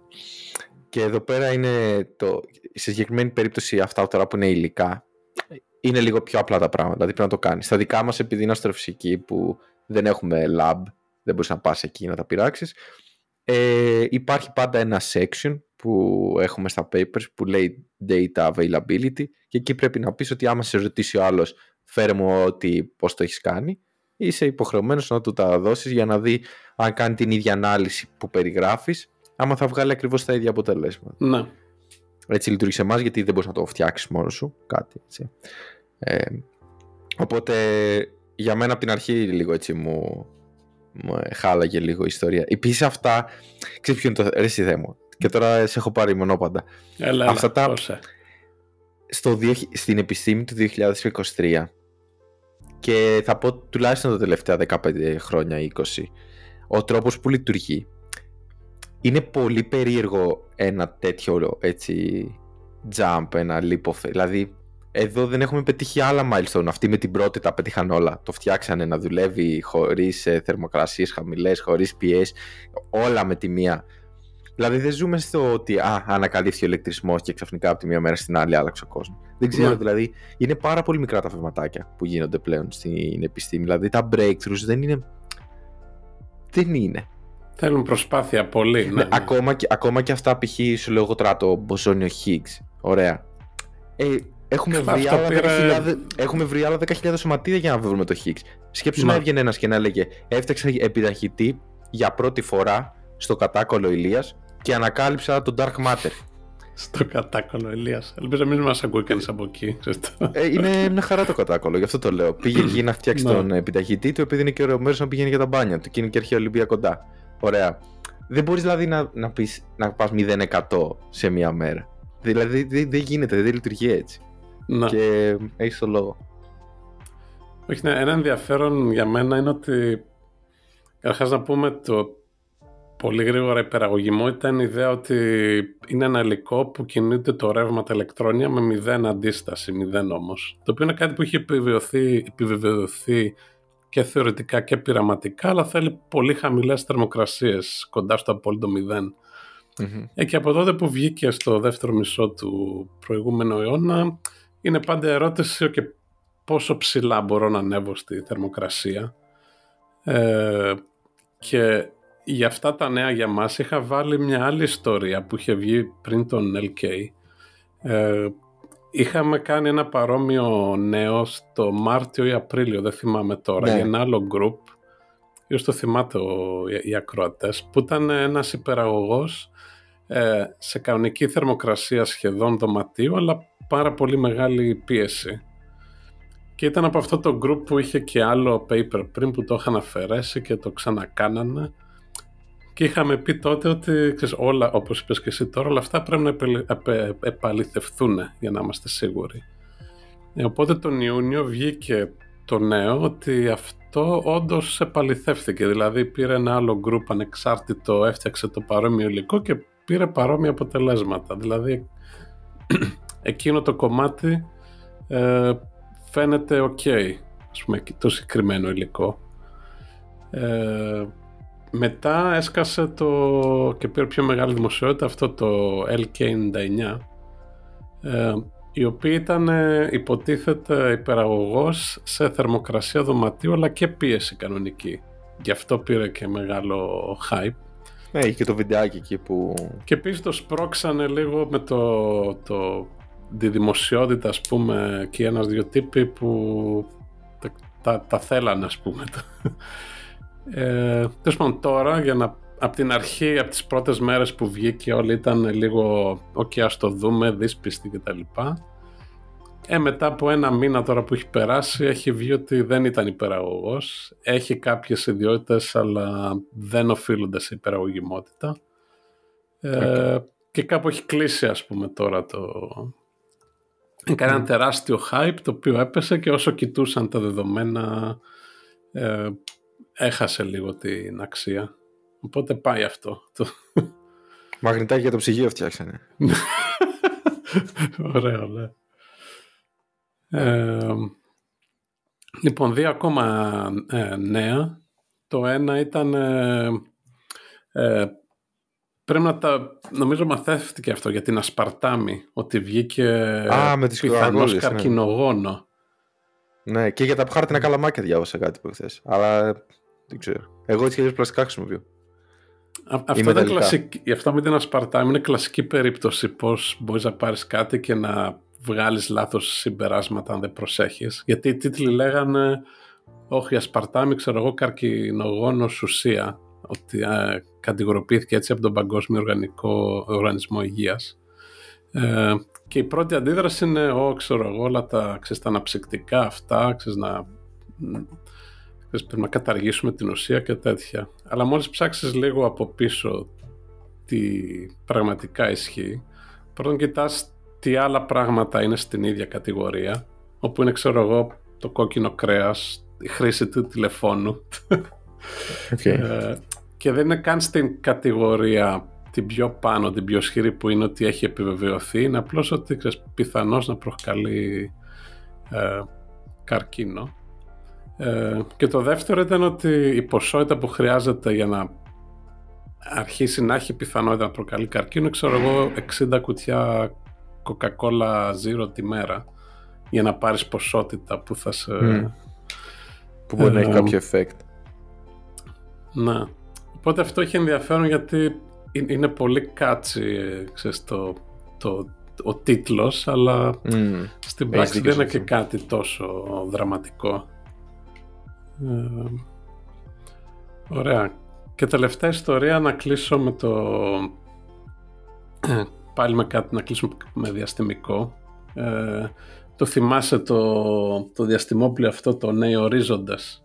Και εδώ πέρα είναι το, σε συγκεκριμένη περίπτωση αυτά τώρα που είναι υλικά, είναι λίγο πιο απλά τα πράγματα, δηλαδή πρέπει να το κάνεις. Στα δικά μας, επειδή είναι αστροφυσική που δεν έχουμε lab, δεν μπορείς να πας εκεί να τα πειράξεις, ε, υπάρχει πάντα ένα section που έχουμε στα papers που λέει data availability και εκεί πρέπει να πεις ότι άμα σε ρωτήσει ο άλλος φέρε μου ότι πώς το έχεις κάνει, είσαι υποχρεωμένος να του τα δώσεις για να δει αν κάνει την ίδια ανάλυση που περιγράφεις, άμα θα βγάλει ακριβώς τα ίδια αποτελέσματα. Ναι. Έτσι λειτουργεί σε εμάς, γιατί δεν μπορείς να το φτιάξεις μόνος σου κάτι, έτσι. Ε, οπότε για μένα από την αρχή λίγο έτσι μου, μου χάλαγε λίγο η ιστορία. Επίσης αυτά, ξέρεις ποιο είναι το ρε σιδέ μου, και τώρα σε έχω πάρει μονόπαντα. Έλα, αυτά έλα, τα πόσα. Στο, στην επιστήμη του είκοσι είκοσι τρία, και θα πω τουλάχιστον τα τελευταία δεκαπέντε χρόνια είκοσι, ο τρόπος που λειτουργεί είναι πολύ περίεργο. Ένα τέτοιο έτσι jump, ένα leap of, δηλαδή εδώ δεν έχουμε πετύχει άλλα milestone. Αυτοί με την πρώτη τα πετύχαν όλα. Το φτιάξανε να δουλεύει χωρίς θερμοκρασίες χαμηλές, χωρίς πιέσεις, όλα με τη μία. Δηλαδή δεν ζούμε στο ότι α, ανακαλύφθηκε ο ηλεκτρισμός και ξαφνικά από τη μία μέρα στην άλλη άλλαξε ο κόσμος. Δεν ξέρω, yeah. δηλαδή είναι πάρα πολύ μικρά τα βηματάκια που γίνονται πλέον στην επιστήμη. Δηλαδή τα breakthroughs δεν είναι. Δεν είναι. Θέλουν προσπάθεια πολύ. Ναι, ναι. Ακόμα, και, ακόμα και αυτά, π.χ. σου λέω εγώ τώρα το μποζόνιο Higgs. Ωραία. Ε, έχουμε, βρει άλλα πήρα... δέκα χιλιάδες, έχουμε βρει άλλα δέκα χιλιάδες σωματίδια για να βρούμε το Higgs. Σκέψου να έβγαινε ένας και να έλεγε έφτιαξα επιταχυτή για πρώτη φορά στο κατάκολλο Ηλίας και ανακάλυψα το dark matter. Στο κατάκολλο Ηλίας. Ελπίζω μην μας ακούει κανείς από εκεί. Ε, είναι μια χαρά το κατάκολλο, γι' αυτό το λέω. Πήγε εκεί να φτιάξει τον επιταχυτή του, επειδή είναι και ωραίο μέρος να πηγαίνει για τα μπάνια του και είναι και αρχαία Ολυμπία κοντά. Ωραία. Δεν μπορείς δηλαδή να, να, πεις, να πας μηδέν εκατό σε μία μέρα. Δηλαδή δεν δε γίνεται, δεν λειτουργεί έτσι. Να. Και έχεις το λόγο. Όχι, ναι, ένα ενδιαφέρον για μένα είναι ότι καταρχάς να πούμε το πολύ γρήγορα η υπεραγωγημότητα είναι η ιδέα ότι είναι ένα υλικό που κινείται το ρεύμα τα ηλεκτρόνια με μηδέν αντίσταση, μηδέν όμως. Το οποίο είναι κάτι που έχει επιβεβαιωθεί, επιβεβαιωθεί και θεωρητικά και πειραματικά, αλλά θέλει πολύ χαμηλές θερμοκρασίες, κοντά στο απόλυτο μηδέν. Mm-hmm. Ε, και από τότε που βγήκε στο δεύτερο μισό του προηγούμενου αιώνα, είναι πάντα ερώτηση και πόσο ψηλά μπορώ να ανέβω στη θερμοκρασία. Ε, και για αυτά τα νέα για μας είχα βάλει μια άλλη ιστορία που είχε βγει πριν τον ελ κέι. Ε, Είχαμε κάνει ένα παρόμοιο νέο στο Μάρτιο ή Απρίλιο, δεν θυμάμαι τώρα, ναι. για ένα άλλο group, ίσως το θυμάται οι ακροατές, που ήταν ένας υπεραγωγός ε, σε κανονική θερμοκρασία σχεδόν δωματίου, αλλά πάρα πολύ μεγάλη πίεση. Και ήταν από αυτό το group που είχε και άλλο paper πριν που το είχαν αφαιρέσει και το ξανακάνανε. Και είχαμε πει τότε ότι ξέρεις, όλα, όπως είπες και εσύ τώρα, όλα αυτά πρέπει να επαληθευτούν για να είμαστε σίγουροι. Ε, οπότε τον Ιούνιο βγήκε το νέο ότι αυτό όντως επαληθεύθηκε. Δηλαδή πήρε ένα άλλο group ανεξάρτητο, έφτιαξε το παρόμοιο υλικό και πήρε παρόμοια αποτελέσματα. Δηλαδή εκείνο το κομμάτι ε, φαίνεται ok, ας πούμε, το συγκεκριμένο υλικό. Ε, μετά έσκασε το και πήρε πιο μεγάλη δημοσιότητα αυτό το ελ κέι ενενήντα εννιά, ε, η οποία ήταν υποτίθεται υπεραγωγός σε θερμοκρασία δωματίου αλλά και πίεση κανονική. Γι' αυτό πήρε και μεγάλο hype. Ναι, είχε και το βιντεάκι εκεί που... Και επίσης το σπρώξανε λίγο με το... το... τη δημοσιότητα, ας πούμε, και ένας-δυο τύποι που τα, τα, τα θέλανε, ας πούμε. ε, Τέλος πάντων, τώρα, για να, από την αρχή, από τις πρώτες μέρες που βγήκε, όλοι ήταν λίγο «οκ, ας το δούμε», δύσπιστη και τα λοιπά. Ε, μετά από ένα μήνα τώρα που έχει περάσει, έχει βγει ότι δεν ήταν υπεραγωγός. Έχει κάποιες ιδιότητες, αλλά δεν οφείλονται σε υπεραγωγημότητα. Ε, okay. Και κάπου έχει κλείσει, ας πούμε, τώρα το... Έκανε ένα τεράστιο hype το οποίο έπεσε και όσο κοιτούσαν τα δεδομένα ε, έχασε λίγο την αξία. Οπότε πάει αυτό. Μαγνητάκι για το ψυγείο φτιάξανε. Ωραίο, ναι. Ε, λοιπόν, δύο ακόμα ε, νέα. Το ένα ήταν... Ε, ε, Πρέπει να τα... Νομίζω μαθεύτηκε αυτό για την ασπαρτάμι, ότι βγήκε Α, με τις πιθανώς καρκινογόνο. Ναι. ναι, και για τα χάρτινα καλαμάκια διάβασα κάτι που χθες. Αλλά δεν ξέρω. Εγώ τις χιλιάδες πλαστικά χρησιμοποιώ. Α, αυτό ήταν κλασική... Αυτά με την ασπαρτάμι είναι κλασική περίπτωση πώς μπορείς να πάρεις κάτι και να βγάλεις λάθος συμπεράσματα αν δεν προσέχεις. Γιατί οι τίτλοι λέγανε όχι ασπαρτάμι, ξέρω εγώ, καρκινογόνος ουσία. Ότι α, κατηγοροποιήθηκε έτσι από τον Παγκόσμιο Οργανικό, Οργανισμό Υγείας. Ε, και η πρώτη αντίδραση είναι ό, ξέρω εγώ, όλα τα, ξέρεις, τα αναψυκτικά αυτά, ξέρεις, να, ξέρεις, πρέπει να καταργήσουμε την ουσία και τέτοια. Αλλά μόλις ψάξεις λίγο από πίσω τι πραγματικά ισχύει, πρώτον κοιτάς τι άλλα πράγματα είναι στην ίδια κατηγορία, όπου είναι, ξέρω εγώ, το κόκκινο κρέας, η χρήση του τηλεφώνου. Okay. Ε, και δεν είναι καν στην κατηγορία την πιο πάνω, την πιο ισχυρή που είναι ότι έχει επιβεβαιωθεί. Είναι απλώς ότι ξέρεις, πιθανώς να προκαλεί ε, καρκίνο. Ε, και το δεύτερο ήταν ότι η ποσότητα που χρειάζεται για να αρχίσει να έχει πιθανότητα να προκαλεί καρκίνο, ξέρω εγώ, εξήντα κουτιά Coca-Cola Zero τη μέρα, για να πάρεις ποσότητα που θα σε... Mm. Που μπορεί ε, να έχει κάποιο effect. Να. Οπότε αυτό έχει ενδιαφέρον γιατί είναι πολύ κάτσι, ξέρεις, το, το, ο τίτλος, αλλά mm. στην πράξη δεν είναι και κάτι τόσο δραματικό. Ε, ωραία. Και τελευταία ιστορία να κλείσω με το... Πάλι με κάτι, να κλείσω με διαστημικό. Ε, το θυμάσαι το, το διαστημόπλιο αυτό, το νέοι ορίζοντες.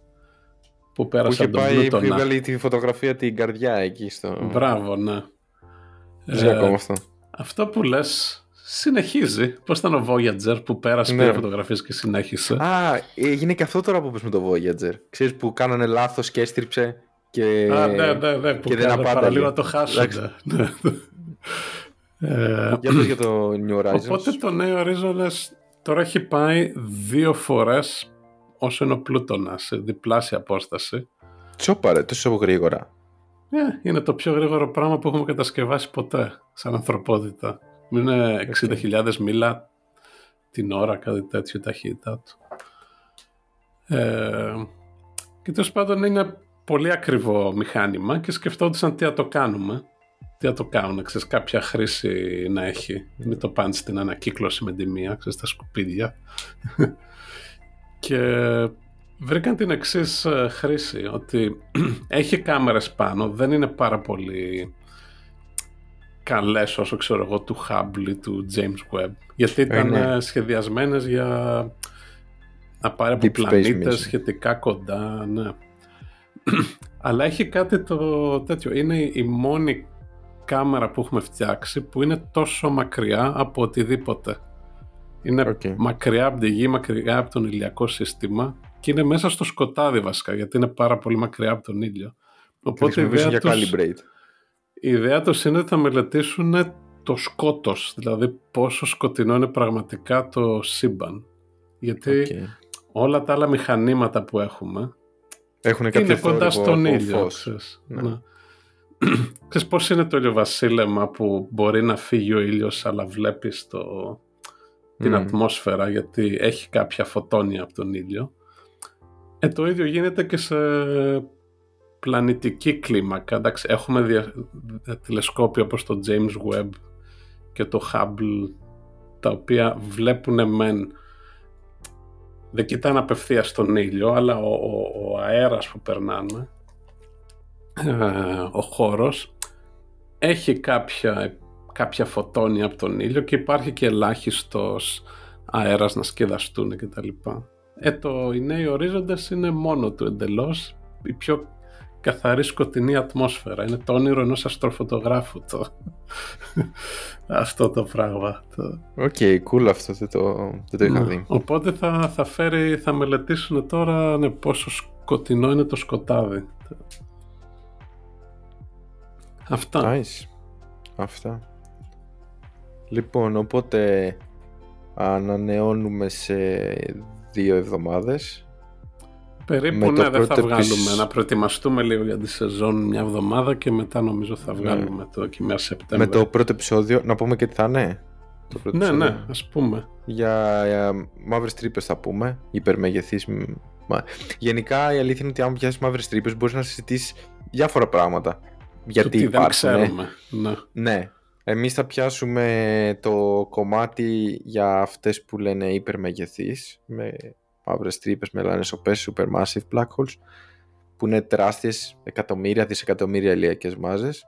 Που πέρασε από τον Πλούτονα. Που είχε βγάλει τη φωτογραφία την καρδιά εκεί στο... Μπράβο, ναι. Ε, ακόμα αυτό. Αυτό που λες συνεχίζει. Πώς ήταν ο Voyager που πέρασε, ναι, πήρε φωτογραφίες και συνέχισε. Α, έγινε και αυτό τώρα που πες με το Voyager. Ξέρεις που κάνανε λάθος και έστριψε και, Α, ναι, ναι, ναι, που και δεν απάνταγε. Παραλίγο να το χάσουν. Ναι. ε, για, το, για το New Horizons. Οπότε το New Horizons τώρα έχει πάει δύο φορές όσο είναι ο Πλούτονας, σε διπλάσια απόσταση. Τσόπαρε, τόσο γρήγορα. Yeah, είναι το πιο γρήγορο πράγμα που έχουμε κατασκευάσει ποτέ σαν ανθρωπότητα. Είναι εξήντα χιλιάδες μίλια την ώρα, κάτι τέτοιο, ταχύτητά του. Ε, και τέλος πάντων είναι πολύ ακριβό μηχάνημα και σκεφτόντουσαν τι θα το κάνουμε. Τι θα το κάνουν, ξέρεις, κάποια χρήση να έχει. Μην το πάνε στην ανακύκλωση με τη μία, ξέρεις, τα σκουπίδια. Και βρήκαν την εξής χρήση, ότι έχει κάμερες πάνω, δεν είναι πάρα πολύ καλές όσο ξέρω εγώ του Hubble ή του James Webb, γιατί ήταν είναι. σχεδιασμένες για να πάρει από πλανήτες σχετικά κοντά, ναι. Αλλά έχει κάτι το τέτοιο, είναι η μόνη κάμερα που έχουμε φτιάξει που είναι τόσο μακριά από οτιδήποτε. Είναι okay. μακριά από τη γη, μακριά από τον ηλιακό σύστημα και είναι μέσα στο σκοτάδι βασικά, γιατί είναι πάρα πολύ μακριά από τον ήλιο. Οπότε η ιδέα, για τους, η ιδέα τους είναι ότι θα μελετήσουν το σκότος, δηλαδή πόσο σκοτεινό είναι πραγματικά το σύμπαν. Γιατί okay. όλα τα άλλα μηχανήματα που έχουμε έχουνε είναι κοντά στον ήλιο. Ναι. Ναι. Ξέρεις πώς είναι το ηλιοβασίλεμα που μπορεί να φύγει ο ήλιος αλλά βλέπεις το, την mm. ατμόσφαιρα γιατί έχει κάποια φωτόνια από τον ήλιο. Ε, το ίδιο γίνεται και σε πλανητική κλίμακα. Εντάξει, έχουμε δια, τηλεσκόπια όπως το James Webb και το Hubble, τα οποία βλέπουνε μεν, δεν κοιτάνε απευθείας τον ήλιο, αλλά ο, ο, ο αέρας που περνάνε, ο χώρος, έχει κάποια, κάποια φωτόνια από τον ήλιο και υπάρχει και ελάχιστος αέρας να σκεδαστούν και τα λοιπά. Ε, το, οι νέοι ορίζοντες είναι μόνο του εντελώς η πιο καθαρή σκοτεινή ατμόσφαιρα. Είναι το όνειρο ενός αστροφωτογράφου το. Αυτό το πράγμα. Οκ, okay, cool αυτό, δεν το, δεν το είχα δει. Οπότε θα, θα, φέρει, θα μελετήσουν τώρα ναι, πόσο σκοτεινό είναι το σκοτάδι. Αυτά. Nice. Αυτά. Λοιπόν, οπότε ανανεώνουμε σε δύο εβδομάδες. Περίπου ναι, δεν θα βγάλουμε. Πισ... Να προετοιμαστούμε λίγο για τη σεζόν μια εβδομάδα και μετά νομίζω θα βγάλουμε ναι. το κοιμιά Σεπτέμβρη. Με το πρώτο επεισόδιο, να πούμε και τι θα είναι. Το πρώτο ναι, επεισόδιο. ναι, ας πούμε. Για, για μαύρες τρύπες θα πούμε, υπερμεγεθείς. Μα... Γενικά η αλήθεια είναι ότι αν πιάσεις μαύρες τρύπες μπορείς να συζητήσεις διάφορα πράγματα. Γιατί υπάρχουν, δεν ξέρουμε. Ναι. ναι. Εμείς θα πιάσουμε το κομμάτι για αυτές που λένε υπερμεγεθείς, με μαύρες τρύπες, μελάνες οπές, supermassive black holes, που είναι τεράστιες εκατομμύρια, δισεκατομμύρια ηλιακές μάζες.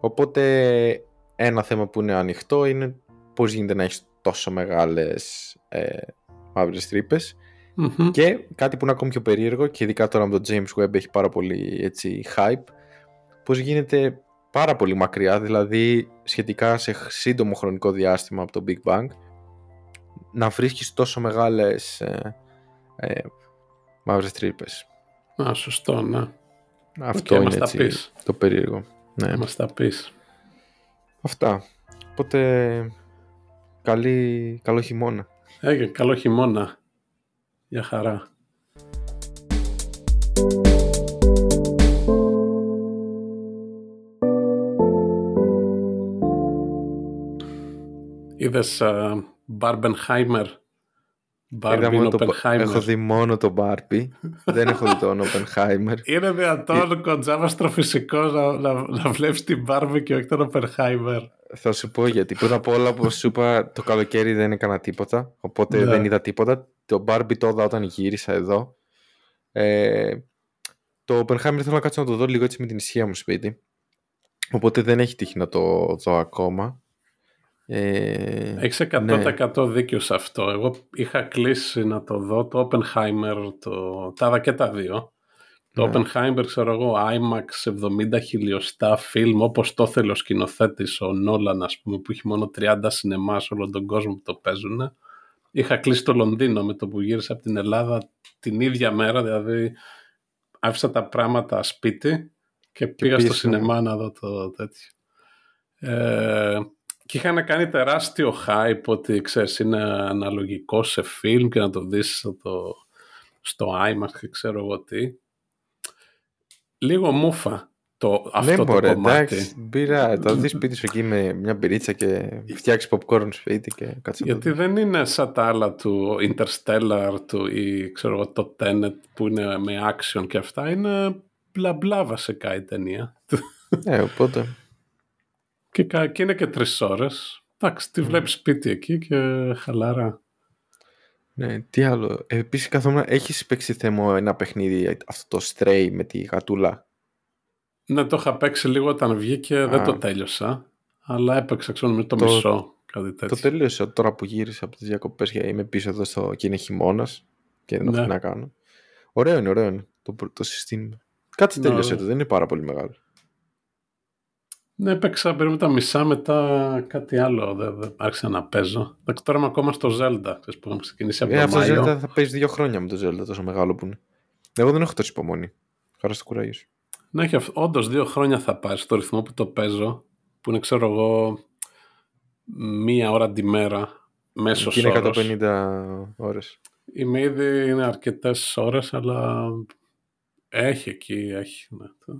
Οπότε ένα θέμα που είναι ανοιχτό είναι πώς γίνεται να έχεις τόσο μεγάλες ε, μαύρες τρύπες. Mm-hmm. Και κάτι που είναι ακόμη πιο περίεργο και ειδικά τώρα με το James Webb έχει πάρα πολύ έτσι, hype, πώς γίνεται πάρα πολύ μακριά, δηλαδή σχετικά σε σύντομο χρονικό διάστημα από το Big Bang, να βρίσκεις τόσο μεγάλες ε, ε, μαύρες τρύπες. Α, σωστό, ναι. Αυτό okay, είναι έτσι, πεις. το περίεργο. Ναι. Μας τα πεις. Αυτά. Οπότε, καλή, καλό χειμώνα. Ε, καλό χειμώνα. Για χαρά. Είδες Barbenheimer. Barbie Oppenheimer. Έχω δει μόνο το Barbie. Δεν έχω δει τον Oppenheimer. Είναι δυνατόν κοντζάβα αστροφυσικός να, να, να βλέπεις την Barbie και όχι τον Oppenheimer? Θα σου πω γιατί. Πρώτα απ' όλα, όπως σου είπα, το καλοκαίρι δεν έκανα τίποτα. Οπότε yeah. δεν είδα τίποτα. Το Barbie το είδα όταν γύρισα εδώ. Ε, το Oppenheimer θέλω να κάτσω να το δω λίγο έτσι με την ησυχία μου σπίτι. Οπότε δεν έχει τύχει να το δω ακόμα. Ε, Έχεις εκατό τοις εκατό ναι. δίκιο σε αυτό. Εγώ είχα κλείσει να το δω το Oppenheimer, το... τα είδα και τα δύο. Το ναι. Oppenheimer, ξέρω εγώ, IMAX εβδομήντα χιλιοστά φιλμ, όπως το θέλει ο σκηνοθέτης ο Nolan, ας πούμε, που έχει μόνο τριάντα σινεμά σε όλο τον κόσμο που το παίζουν. Είχα κλείσει το Λονδίνο με το που γύρισα από την Ελλάδα την ίδια μέρα, δηλαδή άφησα τα πράγματα σπίτι και, και πήγα πίσω στο σινεμά να δω το τέτοιο. Ε, Και είχαν κάνει τεράστιο hype ότι ξέρεις είναι αναλογικό σε φιλμ και να το δεις στο, στο IMAX και ξέρω εγώ τι. Λίγο μούφα το, αυτό ναι, το μπορεί, κομμάτι. Εντάξει, μπήρα, θα δεις σπίτι σου εκεί με μια μπυρίτσα και φτιάξεις popcorn σπίτι και κάτσε. Γιατί δεν είναι σαν τα άλλα του Interstellar του, ή ξέρω εγώ το Tenet που είναι με action και αυτά. Είναι μπλα μπλα βασικά η ταινία. Ναι, οπότε... Και, και είναι και τρεις ώρες. Εντάξει, τη βλέπεις mm. σπίτι εκεί και χαλάρα. Ναι, τι άλλο. Επίσης καθόμουν, έχεις παίξει θέμα ένα παιχνίδι, αυτό το Stray με τη γατούλα? Ναι, το είχα παίξει λίγο όταν βγήκε, δεν το τέλειωσα. αλλά έπαιξα ξέρω το, το μισό, κάτι τέτοιο. Το τελείωσα τώρα που γύρισα από τις διακοπές και είμαι πίσω εδώ στο... και είναι χειμώνας και δεν έχω ναι. να κάνω. Ωραίο είναι, ωραίο είναι το, το συστήνουμε. Κάτι ναι, τελείωσε το, δεν είναι πάρα πολύ μεγάλο. Ναι, έπαιξα περίπου τα μισά, μετά κάτι άλλο δεν δε, άρχισα να παίζω. Τώρα είμαι ακόμα στο Zelda, θες που είχαμε ξεκινήσει από ε, το από Μάιο. Zelda θα παίζει δύο χρόνια με το Zelda, τόσο μεγάλο που είναι. Εγώ δεν έχω τόση υπομονή, χαρά στο κουράγιο σου. Ναι, και όντως δύο χρόνια θα πάρει στο ρυθμό που το παίζω, που είναι ξέρω εγώ μία ώρα τη μέρα, μέσος είναι όρος. Είναι εκατόν πενήντα ώρες. Είμαι ήδη, είναι αρκετές ώρες, αλλά έχει εκεί, έχει... Ναι.